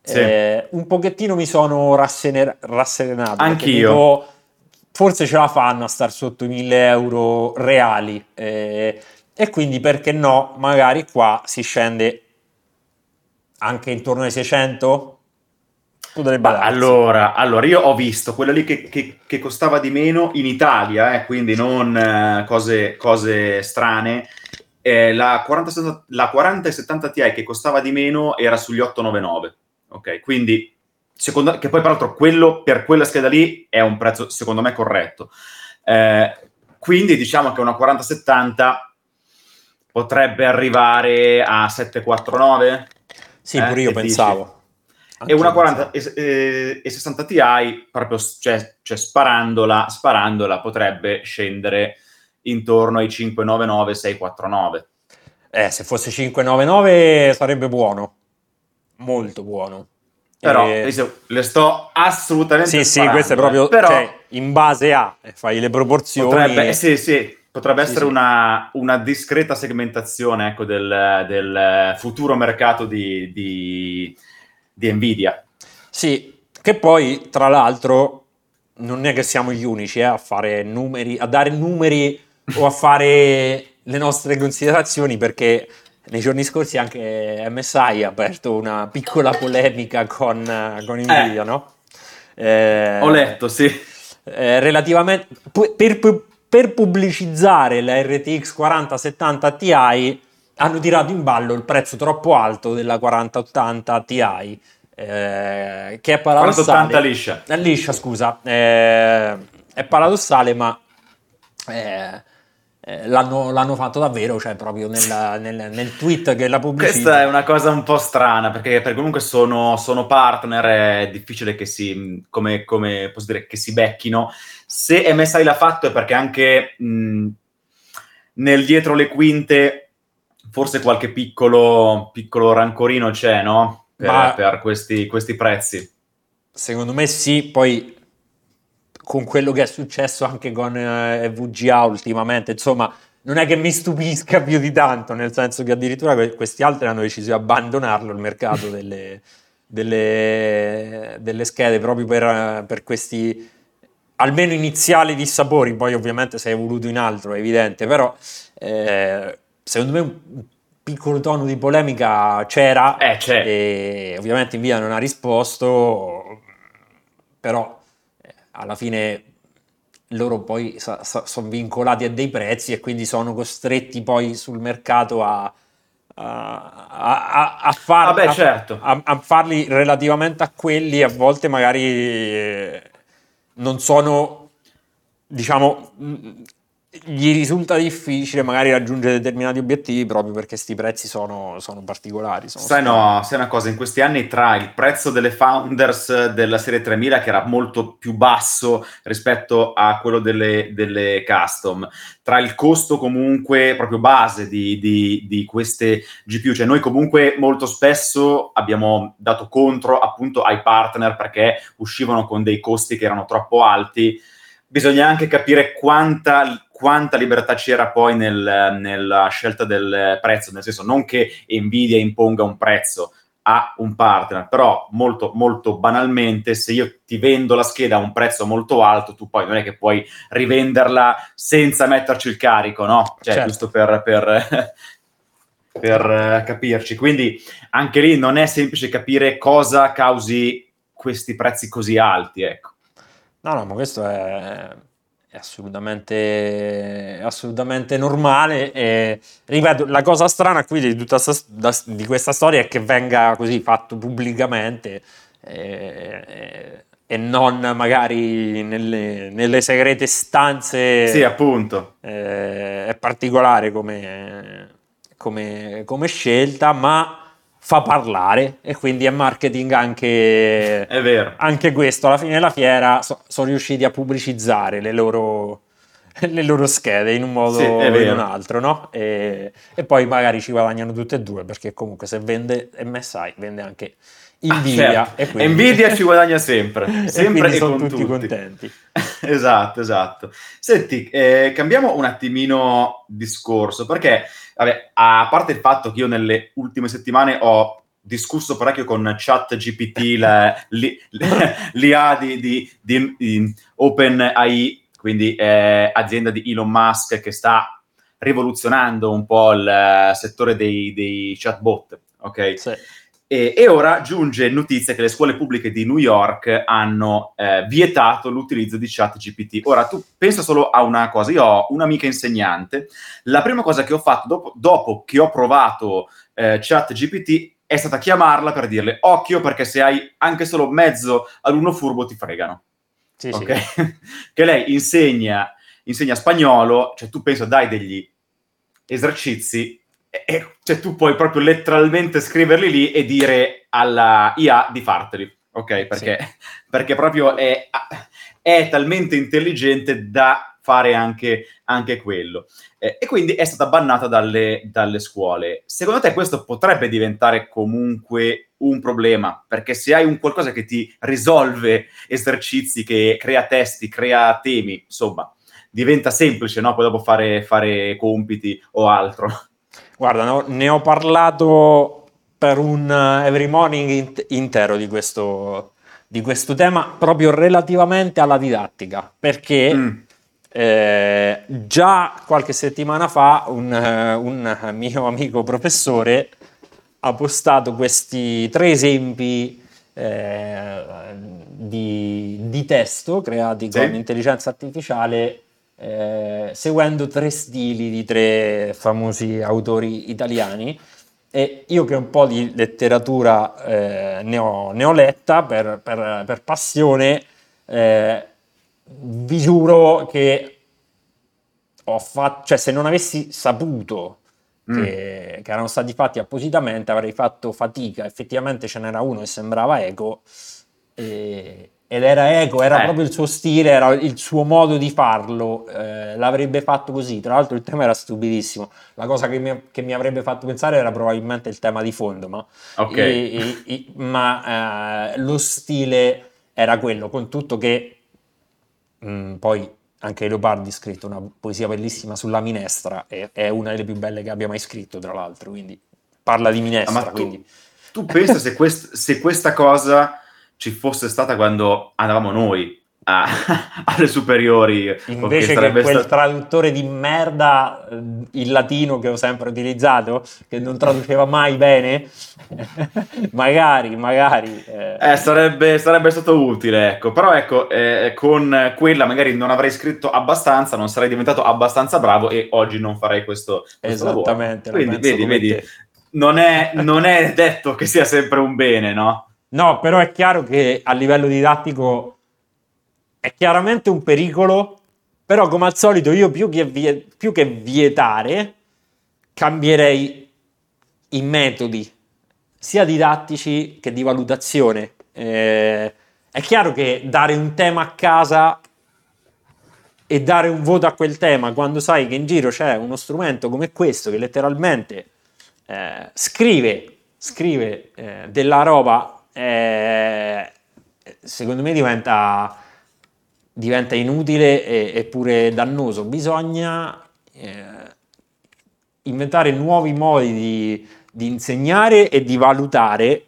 sì, eh, un pochettino mi sono rassener- rasserenato. Anch'io. Dico, forse ce la fanno a star sotto i mille euro reali, eh, e quindi perché no, magari qua si scende anche intorno ai seicento. Allora, allora, io ho visto quella lì che, che, che costava di meno in Italia, eh, quindi non eh, cose, cose strane. Eh, la, quaranta, la quaranta settanta Ti che costava di meno era sugli ottocentonovantanove. Ok, quindi secondo, che poi, peraltro, quello per quella scheda lì è un prezzo secondo me corretto. Eh, quindi diciamo che una quaranta settanta potrebbe arrivare a settecentoquarantanove. Sì, eh, pure io pensavo. Dici? Anche e una quaranta e, e, e sessanta Ti proprio, cioè, cioè sparandola, sparandola potrebbe scendere intorno ai cinquecentonovantanove seicentoquarantanove. Eh, se fosse cinquecentonovantanove sarebbe buono, molto buono. Però e... le sto assolutamente sì, sparando, sì, questo è proprio, però, cioè, in base a fai le proporzioni. Potrebbe, e... sì, sì, potrebbe sì, essere sì. Una, una discreta segmentazione, ecco, del, del futuro mercato di, di di Nvidia. Sì, che poi tra l'altro non è che siamo gli unici eh, a fare numeri, a dare numeri o a fare le nostre considerazioni, perché nei giorni scorsi anche M S I ha aperto una piccola polemica con, con Nvidia, eh, no? Eh, ho letto, sì. Eh, relativamente per, per pubblicizzare la R T X quaranta settanta Ti hanno tirato in ballo il prezzo troppo alto della quaranta ottanta Ti, eh, che è paradossale. quaranta ottanta liscia. Eh, liscia, scusa. Eh, è paradossale, ma eh, eh, l'hanno, l'hanno fatto davvero, cioè proprio nella, nel, nel tweet che la pubblicità. Questa è una cosa un po' strana, perché per comunque sono, sono partner, è difficile che si, come, come posso dire, che si becchino. Se M S I l'ha fatto è perché anche mh, nel dietro le quinte... forse qualche piccolo, piccolo rancorino c'è, no? Per, Ma, per questi, questi prezzi. Secondo me sì, poi con quello che è successo anche con eh, V G A ultimamente, insomma, non è che mi stupisca più di tanto, nel senso che addirittura que- questi altri hanno deciso di abbandonarlo, il mercato delle, delle, delle schede, proprio per, per questi... almeno iniziali dissapori, poi ovviamente si è evoluto in altro, è evidente, però... Eh, secondo me un piccolo tono di polemica c'era, eh, c'è. E ovviamente Nvidia non ha risposto, però alla fine loro poi sa, sa, sono vincolati a dei prezzi e quindi sono costretti poi sul mercato a, a, a, a, far, Vabbè, a, certo. a, a farli relativamente a quelli, a volte magari non sono, diciamo... gli risulta difficile magari raggiungere determinati obiettivi proprio perché questi prezzi sono, sono particolari. Sono sai, no, sai una cosa, in questi anni tra il prezzo delle Founders della serie tremila, che era molto più basso rispetto a quello delle, delle Custom, tra il costo comunque proprio base di, di, di queste G P U, cioè noi comunque molto spesso abbiamo dato contro appunto ai partner perché uscivano con dei costi che erano troppo alti. Bisogna anche capire quanta... quanta libertà c'era poi nel, nella scelta del prezzo, nel senso non che Nvidia imponga un prezzo a un partner, però molto molto banalmente se io ti vendo la scheda a un prezzo molto alto, tu poi non è che puoi rivenderla senza metterci il carico, no? Cioè, certo. Giusto per, per, per capirci. Quindi anche lì non è semplice capire cosa causi questi prezzi così alti, ecco. No, no, ma questo è... è assolutamente, assolutamente normale e, ripeto, la cosa strana qui di, tutta sta, da, di questa storia è che venga così fatto pubblicamente e, e, e non magari nelle, nelle segrete stanze. Sì, appunto. Eh, è particolare come, come, come scelta, ma fa parlare e quindi è marketing anche, è vero. Anche questo. Alla fine della fiera so, sono riusciti a pubblicizzare le loro, le loro schede in un modo o sì, in un altro, no? E, e poi magari ci guadagnano tutte e due, perché comunque se vende M S I vende anche Nvidia. Ah, certo. E quindi... Nvidia ci guadagna sempre, sempre e, e sono con tutti, tutti contenti. Esatto, esatto. Senti, eh, cambiamo un attimino discorso, perché vabbè, a parte il fatto che io nelle ultime settimane ho discusso parecchio con ChatGPT, l'I A di, di, di, di OpenAI, quindi eh, azienda di Elon Musk che sta rivoluzionando un po' il settore dei, dei chatbot, ok? Sì. E, e ora giunge notizia che le scuole pubbliche di New York hanno eh, vietato l'utilizzo di ChatGPT. Ora, tu pensa solo a una cosa. Io ho un'amica insegnante. La prima cosa che ho fatto dopo, dopo che ho provato eh, ChatGPT è stata chiamarla per dirle occhio, perché se hai anche solo mezzo alunno furbo ti fregano. Sì, okay? Sì. Che lei insegna, insegna spagnolo, cioè tu pensa dai degli esercizi, E, cioè tu puoi proprio letteralmente scriverli lì e dire alla I A di farteli, ok? Perché, sì. Perché proprio è, è talmente intelligente da fare anche, anche quello. Eh, e quindi è stata bannata dalle, dalle scuole. Secondo te questo potrebbe diventare comunque un problema? Perché se hai un qualcosa che ti risolve esercizi, che crea testi, crea temi, insomma, diventa semplice, no? Poi dopo fare, fare compiti o altro. Guarda, no, ne ho parlato per un every morning intero di questo, di questo tema, proprio relativamente alla didattica, perché mm. eh, già qualche settimana fa un, un mio amico professore ha postato questi tre esempi eh, di, di testo creati sì. con intelligenza artificiale eh, seguendo tre stili di tre famosi autori italiani. E io che un po' di letteratura eh, ne, ho, ne ho letta per, per, per passione, eh, vi giuro che ho fatto, cioè se non avessi saputo mm. che, che erano stati fatti appositamente avrei fatto fatica. Effettivamente ce n'era uno che sembrava eco e, ed era eco, era eh. proprio il suo stile, era il suo modo di farlo, eh, l'avrebbe fatto così. Tra l'altro il tema era stupidissimo, la cosa che mi, che mi avrebbe fatto pensare era probabilmente il tema di fondo, ma, okay. e, e, e, ma eh, lo stile era quello, con tutto che Mm, poi anche Leopardi ha scritto una poesia bellissima sulla minestra, e, è una delle più belle che abbia mai scritto, tra l'altro, quindi parla di minestra. Ma quindi tu, tu pensa se, quest, se questa cosa ci fosse stata quando andavamo noi a, alle superiori, invece che quel stato... traduttore di merda in latino che ho sempre utilizzato, che non traduceva mai bene magari magari eh... Eh, sarebbe, sarebbe stato utile, ecco. Però ecco, eh, con quella magari non avrei scritto abbastanza, non sarei diventato abbastanza bravo e oggi non farei questo, questo esattamente lavoro. Quindi vedi, vedi non è, non è detto che sia sempre un bene, no? No, però è chiaro che a livello didattico è chiaramente un pericolo, però come al solito io più che, vie- più che vietare cambierei i metodi sia didattici che di valutazione. Eh, è chiaro che dare un tema a casa e dare un voto a quel tema quando sai che in giro c'è uno strumento come questo che letteralmente eh, scrive, scrive eh, della roba, eh, secondo me diventa... diventa inutile e, e pure dannoso. Bisogna eh, inventare nuovi modi di, di insegnare e di valutare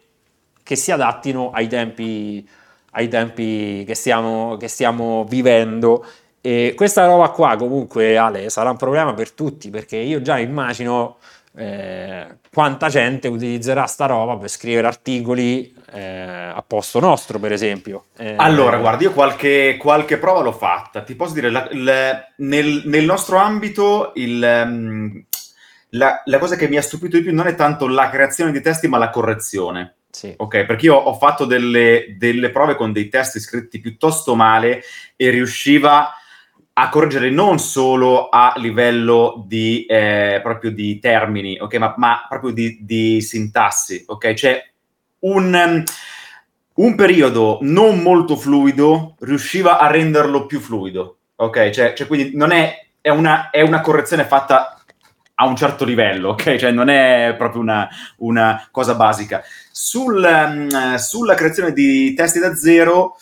che si adattino ai tempi, ai tempi che, stiamo, che stiamo vivendo. E questa roba qua comunque, Ale, sarà un problema per tutti, perché io già immagino eh, quanta gente utilizzerà sta roba per scrivere articoli Eh, a posto nostro, per esempio. Eh, allora, guarda, io qualche, qualche prova l'ho fatta. Ti posso dire, la, la, nel, nel nostro ambito, il, la, la cosa che mi ha stupito di più non è tanto la creazione di testi, ma la correzione. Sì. Ok, perché io ho fatto delle, delle prove con dei testi scritti piuttosto male e riusciva a correggere non solo a livello di eh, proprio di termini, ok, ma, ma proprio di, di sintassi, ok? Cioè, Un, un periodo non molto fluido riusciva a renderlo più fluido, ok? Cioè, cioè quindi non è, è, una, è una correzione fatta a un certo livello, ok? Cioè non è proprio una, una cosa basica. Sul, um, sulla creazione di testi da zero,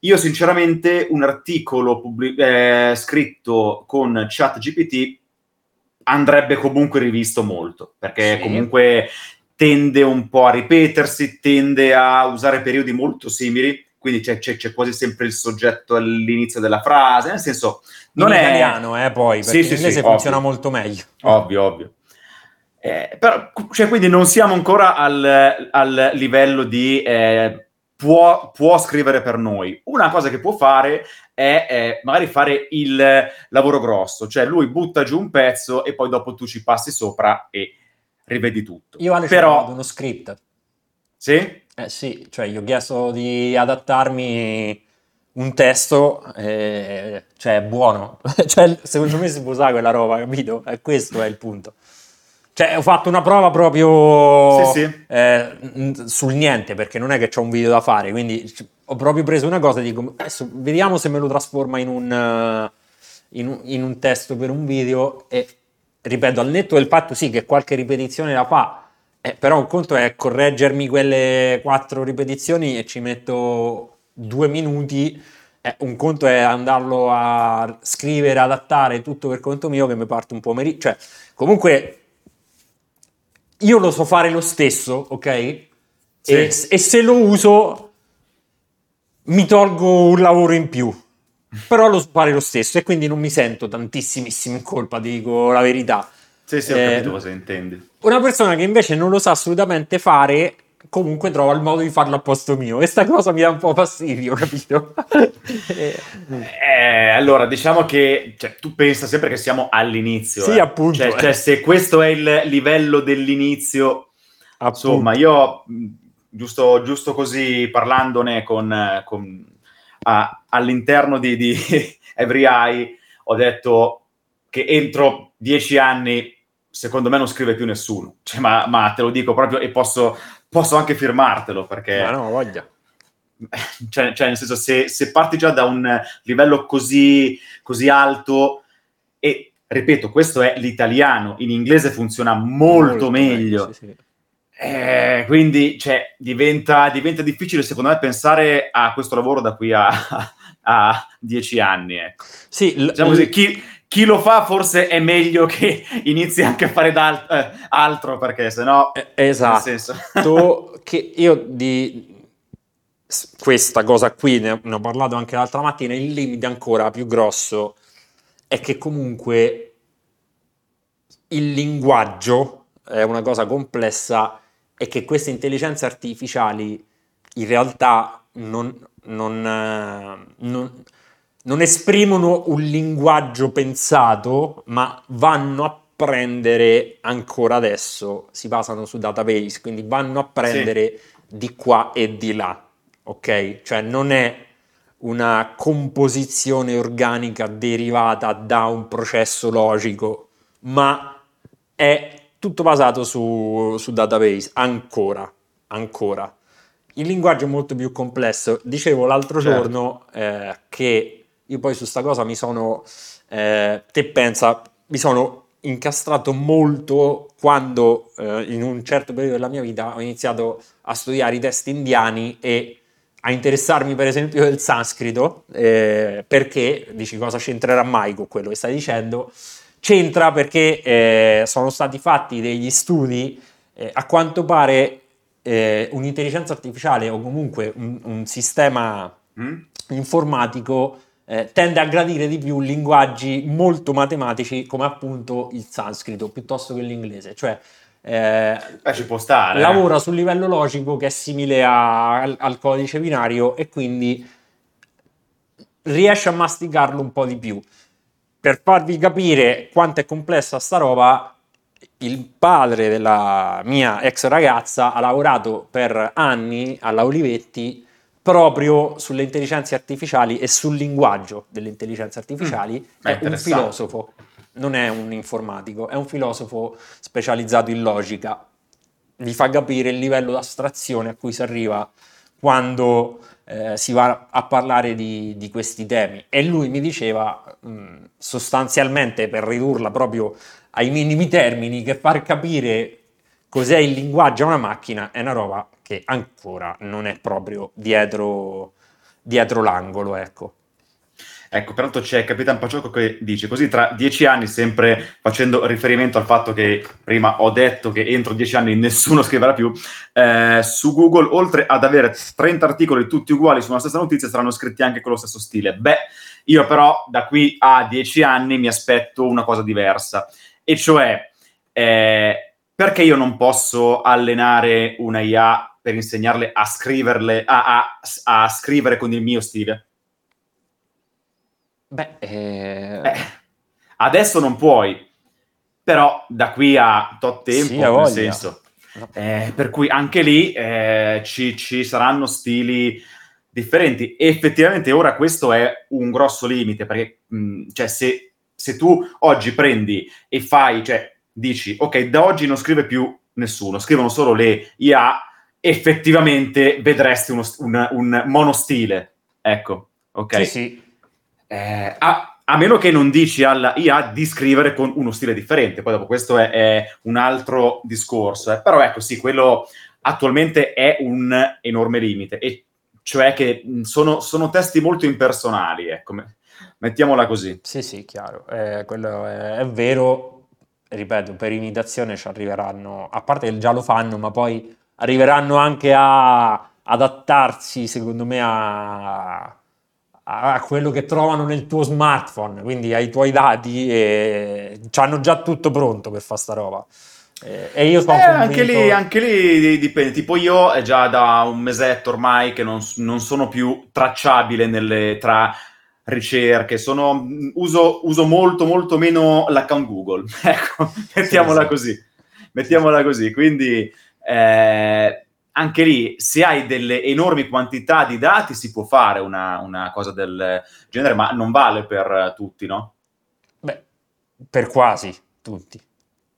io sinceramente un articolo pubblic- eh, scritto con ChatGPT andrebbe comunque rivisto molto, perché sì. comunque... tende un po' a ripetersi, tende a usare periodi molto simili, quindi c'è, c'è, c'è quasi sempre il soggetto all'inizio della frase, nel senso... Non in è... italiano, eh, poi, perché sì, in inglese sì, sì, funziona ovvio. Molto meglio. Ovvio, ovvio. Eh, però, cioè, quindi non siamo ancora al, al livello di... Eh, può, può scrivere per noi. Una cosa che può fare è eh, magari fare il lavoro grosso, cioè lui butta giù un pezzo e poi dopo tu ci passi sopra e... rivedi tutto. Io Ale però uno script. Sì? Eh sì, cioè gli ho chiesto di adattarmi un testo, eh, cioè è buono. Cioè secondo me si può usare quella roba, capito? E eh, questo è il punto. Cioè ho fatto una prova proprio sì, sì. Eh, sul niente, perché non è che c'ho un video da fare, quindi ho proprio preso una cosa e dico adesso vediamo se me lo trasforma in un in, in un testo per un video e ripeto, al netto del fatto sì che qualche ripetizione la fa, eh, però un conto è correggermi quelle quattro ripetizioni e ci metto due minuti, eh, un conto è andarlo a scrivere, adattare tutto per conto mio che mi parte un pomeriggio, cioè comunque io lo so fare lo stesso, ok? Sì. E, e se lo uso mi tolgo un lavoro in più. Però lo so fare lo stesso e quindi non mi sento tantissimo in colpa, dico la verità. Sì, sì, ho eh, capito cosa intendi. Una persona che invece non lo sa assolutamente fare, comunque trovo il modo di farlo a posto mio, e sta cosa mi dà un po' fastidio, capito? eh, allora, diciamo che cioè, tu pensa sempre che siamo all'inizio. Sì, eh. appunto. Cioè, eh. cioè, se questo è il livello dell'inizio, appunto. Insomma, io giusto, giusto così parlandone con, con a, all'interno di, di Every Eye, ho detto che entro dieci anni, secondo me, non scrive più nessuno. Cioè, ma, ma te lo dico proprio, e posso... Posso anche firmartelo, perché... Ma no, voglia. Cioè, cioè nel senso, se, se parti già da un livello così, così alto, e, ripeto, questo è l'italiano, in inglese funziona molto, molto meglio. meglio sì, sì. Eh, quindi, cioè, diventa, diventa difficile, secondo me, pensare a questo lavoro da qui a, a dieci anni. Ecco. Sì, l- diciamo così, chi... Chi lo fa forse è meglio che inizi anche a fare d'alt- eh, altro, perché sennò... Esatto, nel senso. Che io di questa cosa qui ne ho parlato anche l'altra mattina, il limite ancora più grosso è che comunque il linguaggio è una cosa complessa, e che queste intelligenze artificiali in realtà non... non, non non esprimono un linguaggio pensato, ma vanno a prendere, ancora adesso si basano su database, quindi vanno a prendere sì. di qua e di là, ok? Cioè non è una composizione organica derivata da un processo logico, ma è tutto basato su, su database, ancora, ancora. Il linguaggio è molto più complesso. Dicevo l'altro certo. giorno eh, che... Io poi su sta cosa mi sono, eh, te pensa, mi sono incastrato molto quando eh, in un certo periodo della mia vita ho iniziato a studiare i testi indiani e a interessarmi per esempio del sanscrito, eh, perché, dici, cosa c'entrerà mai con quello che stai dicendo? C'entra perché eh, sono stati fatti degli studi, eh, a quanto pare eh, un'intelligenza artificiale o comunque un, un sistema mm? informatico Eh, tende a gradire di più linguaggi molto matematici come appunto il sanscrito piuttosto che l'inglese, cioè eh, Beh, ci può stare. Lavora sul livello logico che è simile a, al, al codice binario, e quindi riesce a masticarlo un po' di più. Per farvi capire quanto è complessa sta roba, il padre della mia ex ragazza ha lavorato per anni alla Olivetti proprio sulle intelligenze artificiali e sul linguaggio delle intelligenze artificiali. Mm, è un filosofo, non è un informatico, è un filosofo specializzato in logica. Vi fa capire il livello di astrazione a cui si arriva quando eh, si va a parlare di, di questi temi. E lui mi diceva, mh, sostanzialmente, per ridurla proprio ai minimi termini, che far capire cos'è il linguaggio a una macchina è una roba che ancora non è proprio dietro, dietro l'angolo, ecco. Ecco, peraltro c'è Capitan Paciocco che dice, così tra dieci anni, sempre facendo riferimento al fatto che prima ho detto che entro dieci anni nessuno scriverà più, eh, su Google, oltre ad avere trenta articoli tutti uguali su una stessa notizia, saranno scritti anche con lo stesso stile. Beh, io però da qui a dieci anni mi aspetto una cosa diversa, e cioè... Eh, perché io non posso allenare una I A per insegnarle a scriverle a, a, a scrivere con il mio stile? Beh, eh... Beh, adesso non puoi, però da qui a tot tempo, sì, nel senso. Eh, per cui anche lì eh, ci, ci saranno stili differenti. E effettivamente ora questo è un grosso limite, perché mh, cioè se, se tu oggi prendi e fai... cioè dici, ok, da oggi non scrive più nessuno, scrivono solo le I A, effettivamente vedresti uno, un, un monostile. Ecco, ok? Sì, sì. Eh, a, a meno che non dici alla I A di scrivere con uno stile differente. Poi dopo questo è, è un altro discorso. Eh. Però ecco, sì, quello attualmente è un enorme limite. E cioè che sono, sono testi molto impersonali, ecco. Mettiamola così. Sì, sì, chiaro. Eh, quello è, è vero. Ripeto, per imitazione ci arriveranno, a parte che già lo fanno, ma poi arriveranno anche a adattarsi, secondo me, a, a quello che trovano nel tuo smartphone, quindi ai tuoi dati, e ci hanno già tutto pronto per fare sta roba. Eh, e io sono eh, anche lì, anche lì dipende. Tipo io è già da un mesetto ormai che non, non sono più tracciabile nelle tra ricerche, sono, uso, uso molto molto meno l'account Google, ecco, mettiamola sì, così, sì. mettiamola così, quindi eh, anche lì se hai delle enormi quantità di dati si può fare una, una cosa del genere, ma non vale per tutti, no? Beh, per quasi tutti,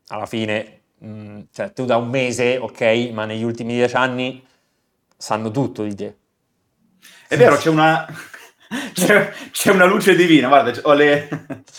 alla fine, mh, cioè tu da un mese, ok, ma negli ultimi dieci anni sanno tutto di te. È vero, c'è una... C'è, c'è una luce divina, guarda, ho le...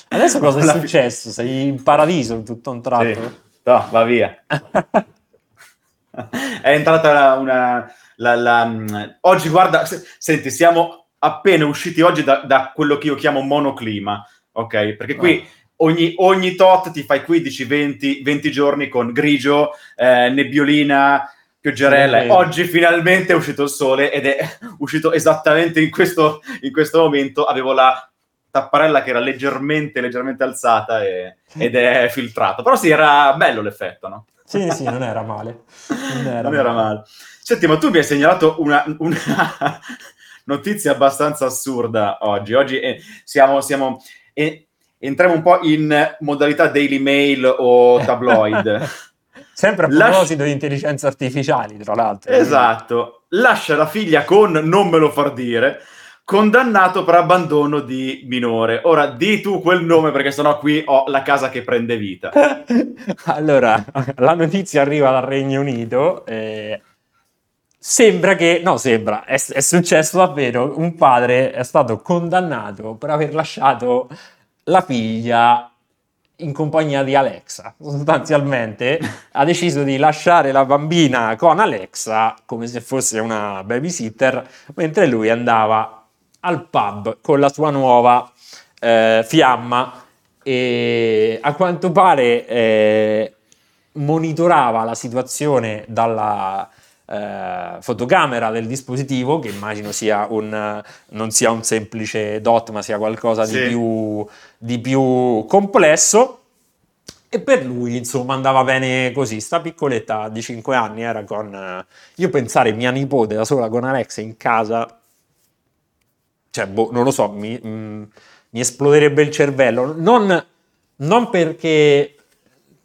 Adesso cosa è la... successo? Sei in paradiso tutto un tratto. Sì. No, va via. È entrata una... La, la... Oggi, guarda, senti, siamo appena usciti oggi da, da quello che io chiamo monoclima, ok? Perché qui oh. ogni, ogni tot ti fai quindici, venti, venti giorni con grigio, eh, nebbiolina... Pioggerella, eh, oggi finalmente è uscito il sole ed è uscito esattamente in questo, in questo momento. Avevo la tapparella che era leggermente, leggermente alzata e, ed è filtrato. Però sì, era bello l'effetto, no? Sì, sì, non era male. Non era, non male. era male. Senti, ma tu mi hai segnalato una, una notizia abbastanza assurda oggi. Oggi eh, siamo... siamo eh, entriamo un po' in modalità Daily Mail o tabloid. Sempre a proposito Lasci... di intelligenze artificiali, tra l'altro. Esatto. Lascia la figlia con non me lo far dire, condannato per abbandono di minore. Ora, di tu quel nome, perché sennò qui ho la casa che prende vita. Allora, la notizia arriva dal Regno Unito. Eh, sembra che... No, sembra. È, è successo davvero. Un padre è stato condannato per aver lasciato la figlia... in compagnia di Alexa, sostanzialmente ha deciso di lasciare la bambina con Alexa come se fosse una babysitter, mentre lui andava al pub con la sua nuova eh, fiamma e a quanto pare eh, monitorava la situazione dalla eh, fotocamera del dispositivo, che immagino sia un, non sia un semplice dot, ma sia qualcosa sì. di più... di più complesso, e per lui insomma andava bene così. Sta piccoletta di cinque anni era con, io pensare mia nipote da sola con Alexa in casa, cioè boh, non lo so, mi, mh, mi esploderebbe il cervello, non, non perché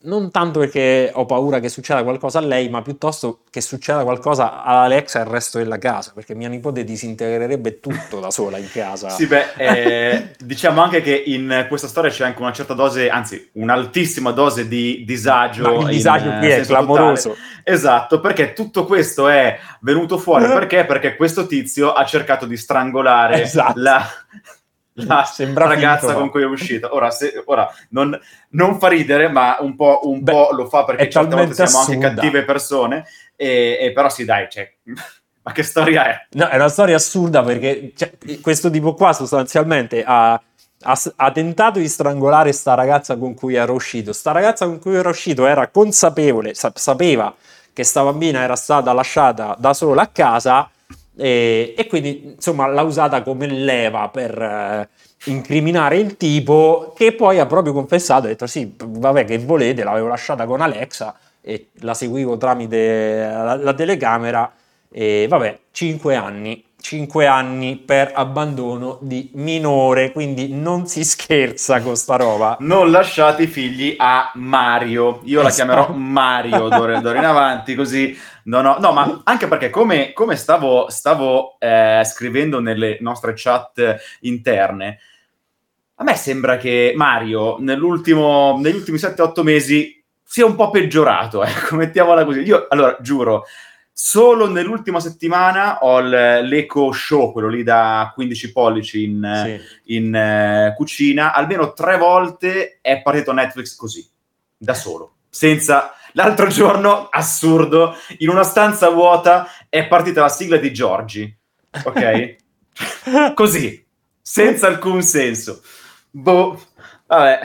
non tanto perché ho paura che succeda qualcosa a lei, ma piuttosto che succeda qualcosa ad Alexa e al resto della casa, perché mia nipote disintegrerebbe tutto da sola in casa. Sì, beh, eh, diciamo anche che in questa storia c'è anche una certa dose, anzi un'altissima dose di disagio. Ma il disagio in, qui è clamoroso. Totale. Esatto, perché tutto questo è venuto fuori, perché? Perché questo tizio ha cercato di strangolare esatto. la... la Sembra ragazza finto, con cui è uscita. Ora, se, ora non, non fa ridere, ma un po', un beh, po' lo fa, perché certe volte siamo assurda. anche cattive persone. E, e però sì, dai, cioè, ma che storia è? No, è una storia assurda, perché cioè, questo tipo qua sostanzialmente ha, ha, ha tentato di strangolare sta ragazza con cui era uscito. Sta ragazza con cui era uscito era consapevole, sa- sapeva che sta bambina era stata lasciata da sola a casa. E, e quindi insomma l'ha usata come leva per eh, incriminare il tipo, che poi ha proprio confessato, ha detto sì vabbè che volete, l'avevo lasciata con Alexa e la seguivo tramite la, la telecamera e vabbè, cinque anni per abbandono di minore, quindi non si scherza con sta roba. Non lasciate i figli a Mario, io esatto. la chiamerò Mario d'ora, d'ora in avanti, così no, no, no, ma anche perché come, come stavo, stavo eh, scrivendo nelle nostre chat interne, a me sembra che Mario nell'ultimo, negli ultimi sette otto mesi sia un po' peggiorato, ecco, mettiamola così. Io, allora, giuro, solo nell'ultima settimana ho l'eco show, quello lì da quindici pollici in, sì. in eh, cucina, almeno tre volte è partito Netflix così, da solo, senza... L'altro giorno, assurdo, in una stanza vuota è partita la sigla di Giorgi, ok? Così, senza alcun senso. Boh, vabbè,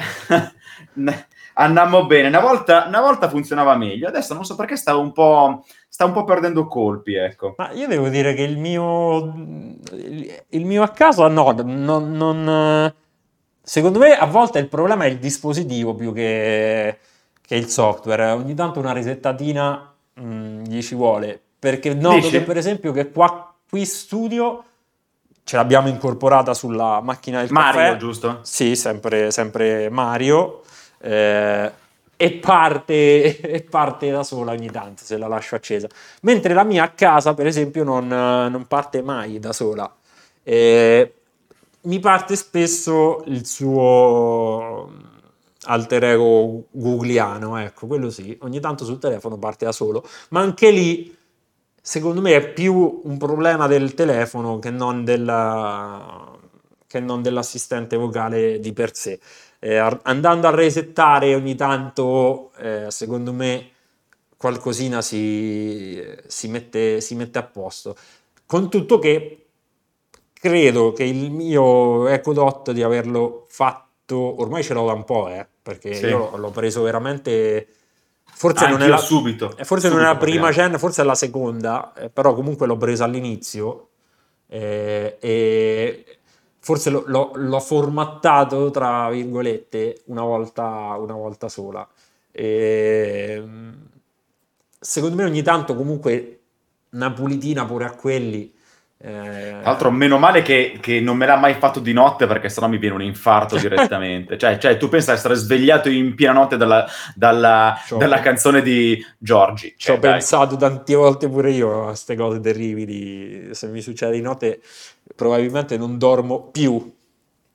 andammo bene. Una volta, una volta funzionava meglio, adesso non so perché stavo un po'... sta un po' perdendo colpi, ecco. Ma io devo dire che il mio il mio a casa no, non, non secondo me a volte il problema è il dispositivo più che, che il software, ogni tanto una risettatina mh, gli ci vuole, perché noto che per esempio che qua qui studio ce l'abbiamo incorporata sulla macchina del Mario, caffè. Giusto? Sì, sempre, sempre Mario, eh, e, parte, e parte da sola ogni tanto se la lascio accesa, mentre la mia a casa per esempio non, non parte mai da sola, eh, mi parte spesso il suo alter ego googliano, ecco, quello sì, ogni tanto sul telefono parte da solo, ma anche lì secondo me è più un problema del telefono che non, della, che non dell'assistente vocale di per sé. Eh, andando a resettare ogni tanto, eh, secondo me qualcosina si, si, mette, si mette a posto, con tutto che credo che il mio Echo Dot di averlo fatto, ormai ce l'ho da un po', eh, perché sì. Io l'ho preso veramente... Forse non, è la, subito, forse subito non è la prima parliamo. Gen, forse è la seconda, però comunque l'ho presa all'inizio, eh, e forse lo, lo, l'ho formattato tra virgolette una volta, una volta sola. E secondo me ogni tanto comunque una pulitina pure a quelli. Eh... Altro, meno male che, che non me l'ha mai fatto di notte, perché sennò mi viene un infarto direttamente. Cioè, cioè tu pensa di essere svegliato in piena notte dalla, dalla, dalla canzone di Giorgi. Ci ho eh, pensato tante volte pure io a queste cose terribili. Se mi succede di notte, probabilmente non dormo più.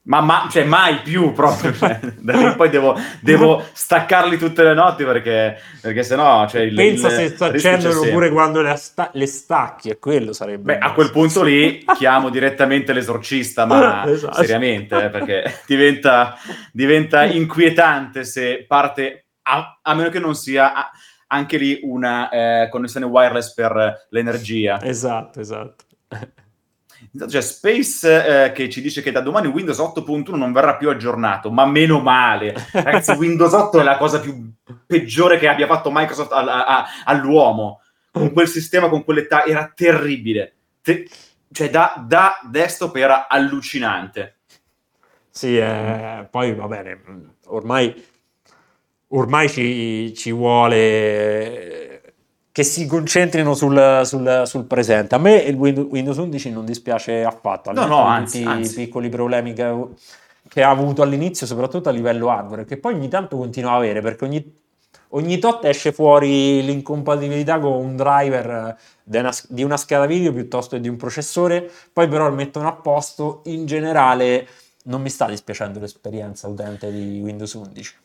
Ma, ma cioè, mai più proprio. Cioè, da lì poi devo, devo staccarli tutte le notti, perché, perché sennò. Cioè, il, Pensa il, se sta accendono pure quando le, sta- le stacchi, e quello sarebbe. Beh, a quel punto lì chiamo direttamente l'esorcista, ma esatto. Seriamente, eh, perché diventa, diventa inquietante se parte, a, a meno che non sia a, anche lì una eh, connessione wireless per l'energia. Esatto, esatto. C'è Space eh, che ci dice che da domani Windows otto punto uno non verrà più aggiornato, ma meno male. Ragazzi, Windows otto è la cosa più peggiore che abbia fatto Microsoft a, a, a, all'uomo. Con quel sistema, con quell'età, era terribile. Te- cioè, da, da desktop era allucinante. Sì, eh, poi va bene, ormai, ormai ci, ci vuole... che si concentrino sul, sul, sul presente. A me il Windows undici non dispiace affatto. No, no, anzi, anzi. I piccoli problemi che, che ha avuto all'inizio, soprattutto a livello hardware, che poi ogni tanto continua a avere, perché ogni, ogni tot esce fuori l'incompatibilità con un driver di una, di una scheda video piuttosto che di un processore, poi però lo mettono a posto. In generale non mi sta dispiacendo l'esperienza utente di Windows undici.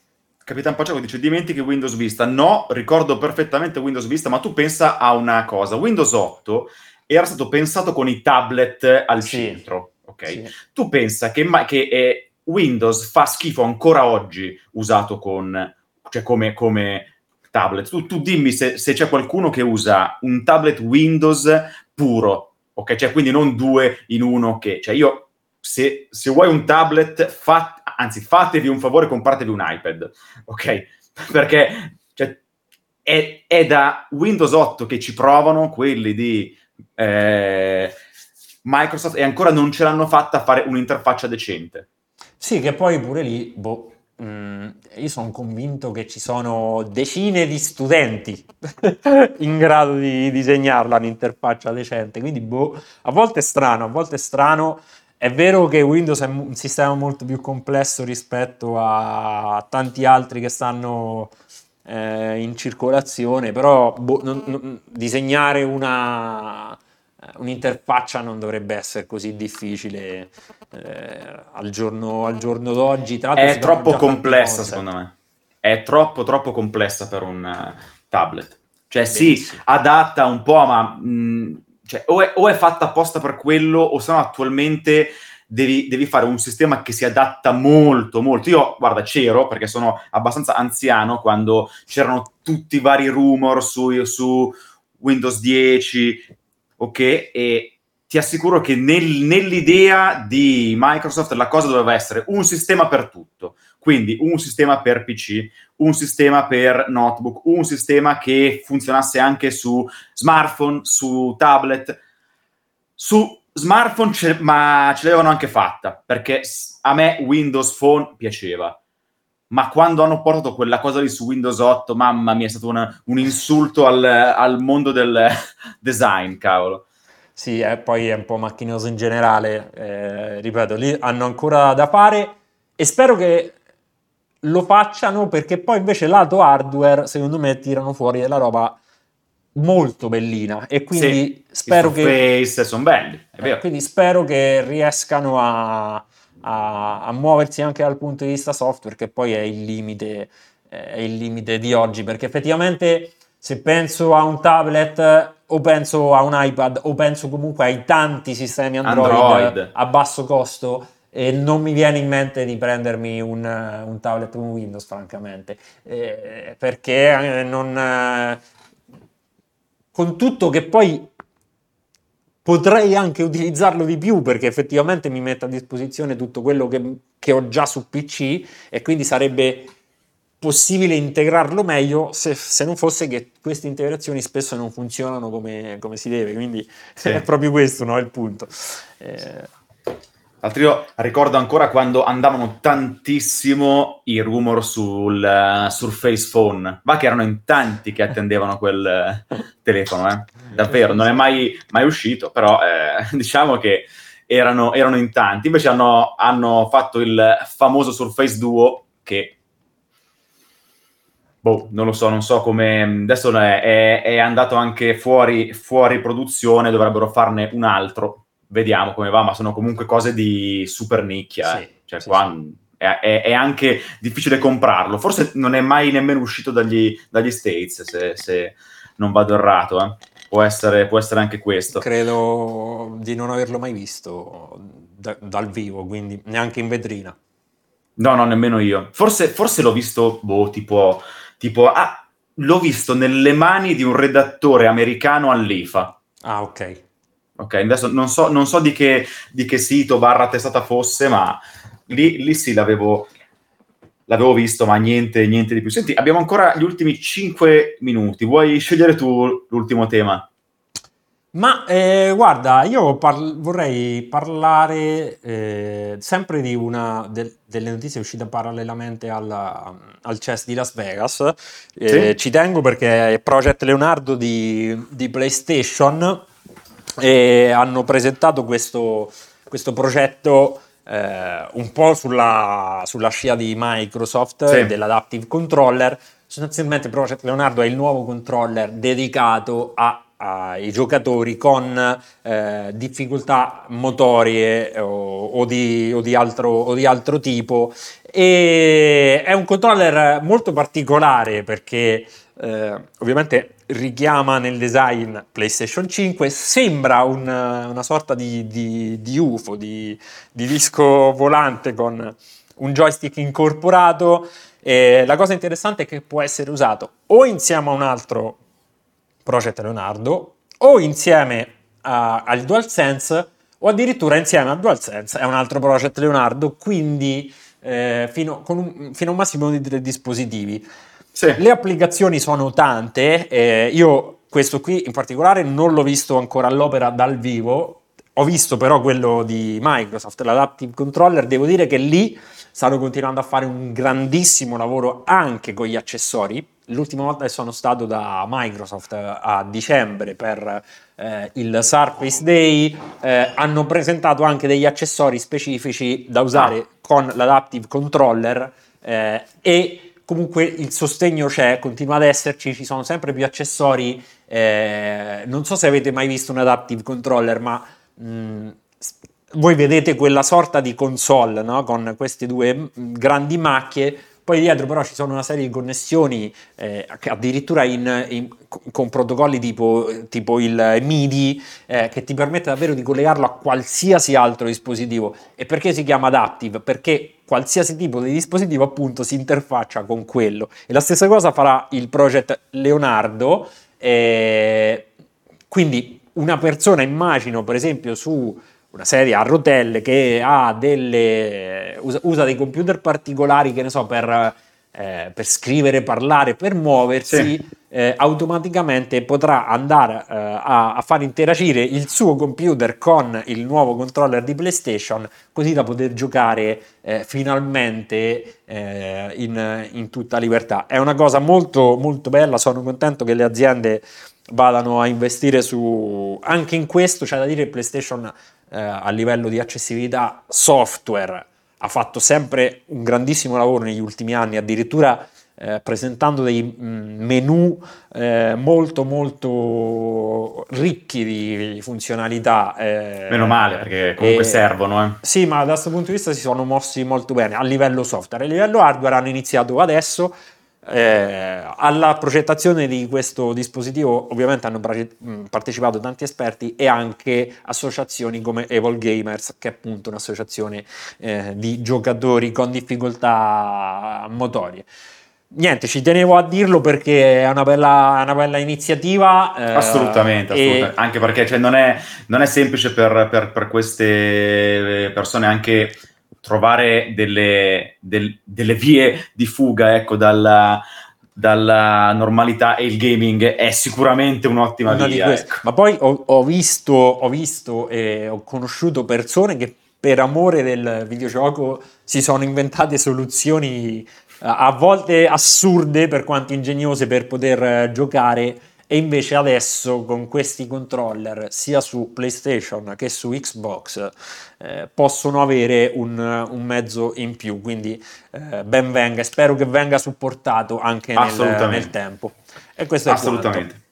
Capitan Paciaco dice, dimentichi Windows Vista. No, ricordo perfettamente Windows Vista, ma tu pensa a una cosa. Windows otto era stato pensato con i tablet al sì. centro, ok? Sì. Tu pensa che, che eh, Windows fa schifo ancora oggi usato con, cioè come, come tablet. Tu, tu dimmi se, se c'è qualcuno che usa un tablet Windows puro, ok? Cioè quindi non due in uno che... Cioè io, se, se vuoi un tablet, fa... Anzi, fatevi un favore, compratevi un iPad, ok? Perché cioè, è, è da Windows otto che ci provano quelli di eh, Microsoft e ancora non ce l'hanno fatta a fare un'interfaccia decente. Sì, che poi pure lì, boh, mh, io sono convinto che ci sono decine di studenti in grado di disegnarla un'interfaccia decente, quindi boh, a volte è strano, a volte è strano. È vero che Windows è un sistema molto più complesso rispetto a tanti altri che stanno eh, in circolazione, però boh, non, non, disegnare una, un'interfaccia non dovrebbe essere così difficile eh, al, giorno, al giorno d'oggi. Tanto è troppo complessa, secondo me. È troppo, troppo complessa per un tablet. Cioè si sì, adatta un po', ma... Mh, Cioè, o è, o è fatta apposta per quello, o se no attualmente devi, devi fare un sistema che si adatta molto, molto. Io, guarda, c'ero, perché sono abbastanza anziano, quando c'erano tutti i vari rumor su, su Windows dieci, ok? E ti assicuro che nel, nell'idea di Microsoft la cosa doveva essere un sistema per tutto. Quindi un sistema per P C, un sistema per notebook, un sistema che funzionasse anche su smartphone, su tablet. Su smartphone ce, ma ce l'avevano anche fatta, perché a me Windows Phone piaceva. ma quando hanno portato quella cosa lì su Windows otto, mamma mia, è stato una, un insulto al, al mondo del design, cavolo. Sì, eh, poi è un po' macchinoso in generale, eh, ripeto, lì hanno ancora da fare e spero che lo facciano, perché poi invece lato hardware, secondo me, tirano fuori della roba molto bellina, e quindi sì, spero che sono belli, è vero. Eh, quindi spero che riescano a A, a muoversi anche dal punto di vista software, che poi è il limite è il limite di oggi, perché effettivamente se penso a un tablet o penso a un iPad o penso comunque ai tanti sistemi Android, Android. a basso costo, e non mi viene in mente di prendermi un, un tablet con Windows, francamente, eh, perché non eh, con tutto che poi potrei anche utilizzarlo di più, perché effettivamente mi mette a disposizione tutto quello che, che ho già su P C, e quindi sarebbe possibile integrarlo meglio, se, se non fosse che queste integrazioni spesso non funzionano come, come si deve, quindi sì. È proprio questo, no, il punto. Eh... Altri, io ricordo ancora quando andavano tantissimo i rumor sul uh, Surface Phone, va che erano in tanti che attendevano quel uh, telefono, eh. Davvero, non è mai, mai uscito, però eh, diciamo che erano, erano in tanti. Invece hanno, hanno fatto il famoso Surface Duo, che boh, non lo so, non so come... Adesso è, è, è andato anche fuori, fuori produzione, dovrebbero farne un altro. Vediamo come va, ma sono comunque cose di super nicchia. Sì, eh. Cioè sì, qua sì. È, è anche difficile comprarlo. Forse non è mai nemmeno uscito dagli, dagli States, se... se... non vado errato, eh. Può essere, può essere anche questo. Credo di non averlo mai visto da, dal vivo, quindi neanche in vetrina. No, no, nemmeno io. Forse, forse l'ho visto, boh, tipo, tipo ah, l'ho visto nelle mani di un redattore americano all'I F A. Ah, ok. Ok, adesso non so, non so di che, di che sito barra testata fosse, ma lì, lì sì, l'avevo... L'avevo visto, ma niente, niente di più. Senti, abbiamo ancora gli ultimi cinque minuti. Vuoi scegliere tu l'ultimo tema? Ma eh, guarda, io par- vorrei parlare eh, sempre di una de- delle notizie uscite parallelamente alla, al C E S di Las Vegas. Eh, sì. Ci tengo perché è Project Leonardo di, di PlayStation, e hanno presentato questo, questo progetto Uh, un po' sulla, sulla scia di Microsoft, sì, dell'Adaptive Controller. Sostanzialmente Project Leonardo è il nuovo controller dedicato a, a, ai giocatori con uh, difficoltà motorie o, o, di, o, di altro, o di altro tipo, e è un controller molto particolare perché uh, ovviamente richiama nel design PlayStation cinque, sembra un, una sorta di, di, di U F O, di, di disco volante con un joystick incorporato, e la cosa interessante è che può essere usato o insieme a un altro Project Leonardo, o insieme a, al DualSense, o addirittura insieme al DualSense è un altro Project Leonardo, quindi eh, fino, con un, fino a un massimo di tre dispositivi. Sì. Le applicazioni sono tante, eh, io questo qui in particolare non l'ho visto ancora all'opera dal vivo, ho visto però quello di Microsoft, l'Adaptive Controller, devo dire che lì stanno continuando a fare un grandissimo lavoro anche con gli accessori. L'ultima volta che sono stato da Microsoft a dicembre per eh, il Surface Day, eh, hanno presentato anche degli accessori specifici da usare con l'Adaptive Controller, eh, e comunque il sostegno c'è, continua ad esserci, ci sono sempre più accessori. Eh, non so se avete mai visto un Adaptive Controller, ma mh, voi vedete quella sorta di console, no? Con queste due grandi macchie, poi dietro però ci sono una serie di connessioni, eh, addirittura in, in, con protocolli tipo, tipo il M I D I, eh, che ti permette davvero di collegarlo a qualsiasi altro dispositivo. E perché si chiama Adaptive? Perché qualsiasi tipo di dispositivo appunto si interfaccia con quello, e la stessa cosa farà il Project Leonardo, eh, quindi una persona, immagino per esempio su una serie a rotelle che ha delle, usa, usa dei computer particolari, che ne so, per eh, per scrivere, parlare, per muoversi, sì. eh, automaticamente potrà andare eh, a, a far interagire il suo computer con il nuovo controller di PlayStation, così da poter giocare eh, finalmente eh, in, in tutta libertà. È una cosa molto molto bella, sono contento che le aziende vadano a investire su anche in questo. C'è da dire che PlayStation eh, a livello di accessibilità software ha fatto sempre un grandissimo lavoro negli ultimi anni, addirittura eh, presentando dei mh, menu eh, molto molto ricchi di funzionalità. Eh, Meno male, perché comunque e, servono. Eh. Sì, ma da questo punto di vista si sono mossi molto bene a livello software. A livello hardware hanno iniziato adesso. Eh, alla progettazione di questo dispositivo ovviamente hanno partecipato tanti esperti e anche associazioni come Evil Gamers, che è appunto un'associazione eh, di giocatori con difficoltà motorie. Niente, ci tenevo a dirlo perché è una bella, una bella iniziativa. Eh, assolutamente, assolutamente. E... anche perché cioè, non è, non è semplice per, per, per queste persone anche trovare delle, del, delle vie di fuga, ecco, dalla, dalla normalità, e il gaming è sicuramente un'ottima Una via. Ecco. Ma poi ho, ho visto, ho visto e ho conosciuto persone che per amore del videogioco si sono inventate soluzioni a volte assurde, per quanto ingegnose, per poter giocare. E invece adesso con questi controller sia su PlayStation che su Xbox eh, possono avere un, un mezzo in più, quindi eh, ben venga, spero che venga supportato anche nel, nel tempo. E questo è assolutamente quanto.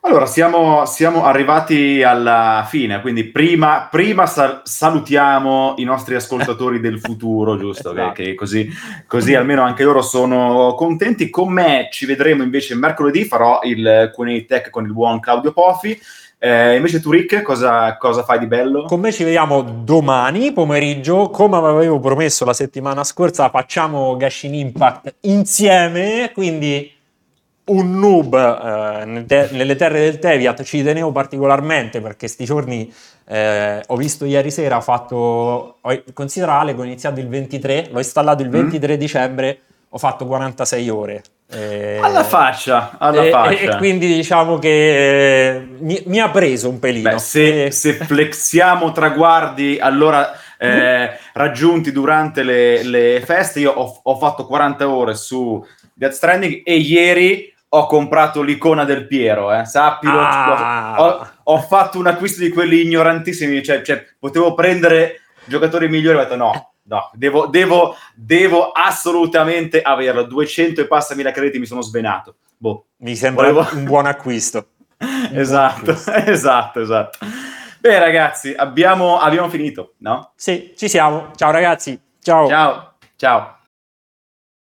Allora siamo, siamo arrivati alla fine, quindi prima, prima sal- salutiamo i nostri ascoltatori del futuro, giusto? Esatto. Che, che così, così almeno anche loro sono contenti. Con me ci vedremo invece mercoledì, farò il Q and A Tech con il buon Claudio Pofi. Eh, invece tu, Rick, cosa, cosa fai di bello? Con me ci vediamo domani pomeriggio, come avevo promesso la settimana scorsa, facciamo Genshin Impact insieme, quindi... un noob eh, te- nelle terre del Teviat ci tenevo particolarmente perché sti giorni eh, ho visto ieri sera, ho fatto, considera Ale, ho iniziato il ventitré, l'ho installato il ventitré mm. dicembre, ho fatto quarantasei ore. Eh, alla faccia, alla eh, faccia. E quindi diciamo che eh, mi, mi ha preso un pelino. Beh, se, eh. se flexiamo traguardi, allora... Eh, raggiunti durante le, le feste, io ho, ho fatto quaranta ore su Death Stranding e ieri ho comprato l'icona del Piero, eh. sappilo ah. ho, ho fatto un acquisto di quelli ignorantissimi, cioè, cioè potevo prendere giocatori migliori, ho detto no, no devo, devo, devo assolutamente averlo. duecento e passa mila crediti mi sono svenato, boh, mi sembra Volevo... un buon acquisto un esatto, buon acquisto. esatto, esatto Beh ragazzi, abbiamo, abbiamo finito, no? Sì, ci siamo. Ciao ragazzi, ciao. Ciao, ciao.